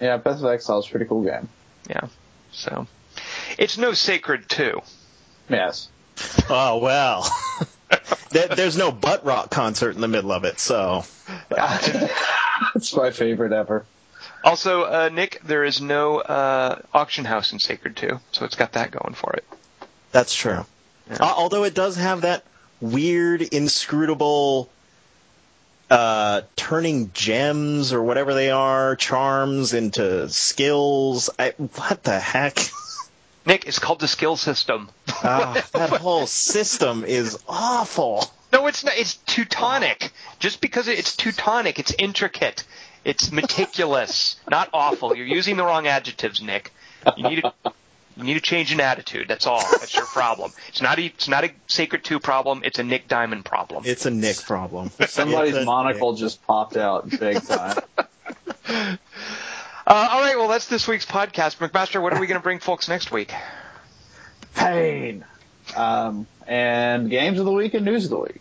Yeah, Path of Exile is a pretty cool game. Yeah, so it's no Sacred 2. Yes. Oh well. There's no butt rock concert in the middle of it, so it's my favorite ever. Also, Nick, there is no auction house in Sacred 2, so it's got that going for it. That's true. Yeah. Although it does have that weird, inscrutable turning gems or whatever they are, charms into skills. What the heck? Nick, it's called the skill system. That whole system is awful. No, it's not. It's Teutonic. Just because it's Teutonic, it's intricate. It's meticulous, not awful. You're using the wrong adjectives, Nick. You need to change an attitude. That's all. That's your problem. It's not a Sacred 2 problem. It's a Nick Diamond problem. It's a Nick problem. Somebody's monocle just popped out big time. All right, well, that's this week's podcast. McMaster, what are we going to bring folks next week? Pain. And games of the week and news of the week.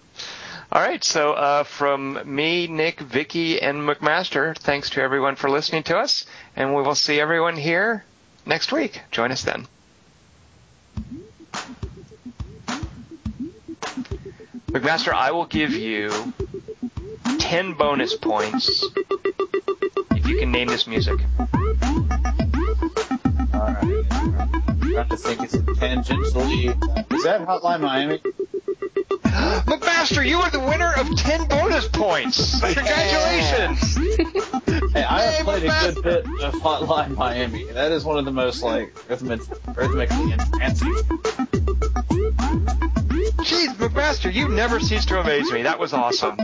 All right, so from me, Nick, Vicky, and McMaster, thanks to everyone for listening to us, and we will see everyone here next week. Join us then. McMaster, I will give you 10 bonus points if you can name this music. All right. I have to think it's tangentially. Is that Hotline Miami? McMaster, you are the winner of 10 bonus points. Congratulations. Hey, I have played a good bit of Hotline Miami. That is one of the most, like, rhythmically entrancing. Jeez, McMaster, you never cease to amaze me. That was awesome.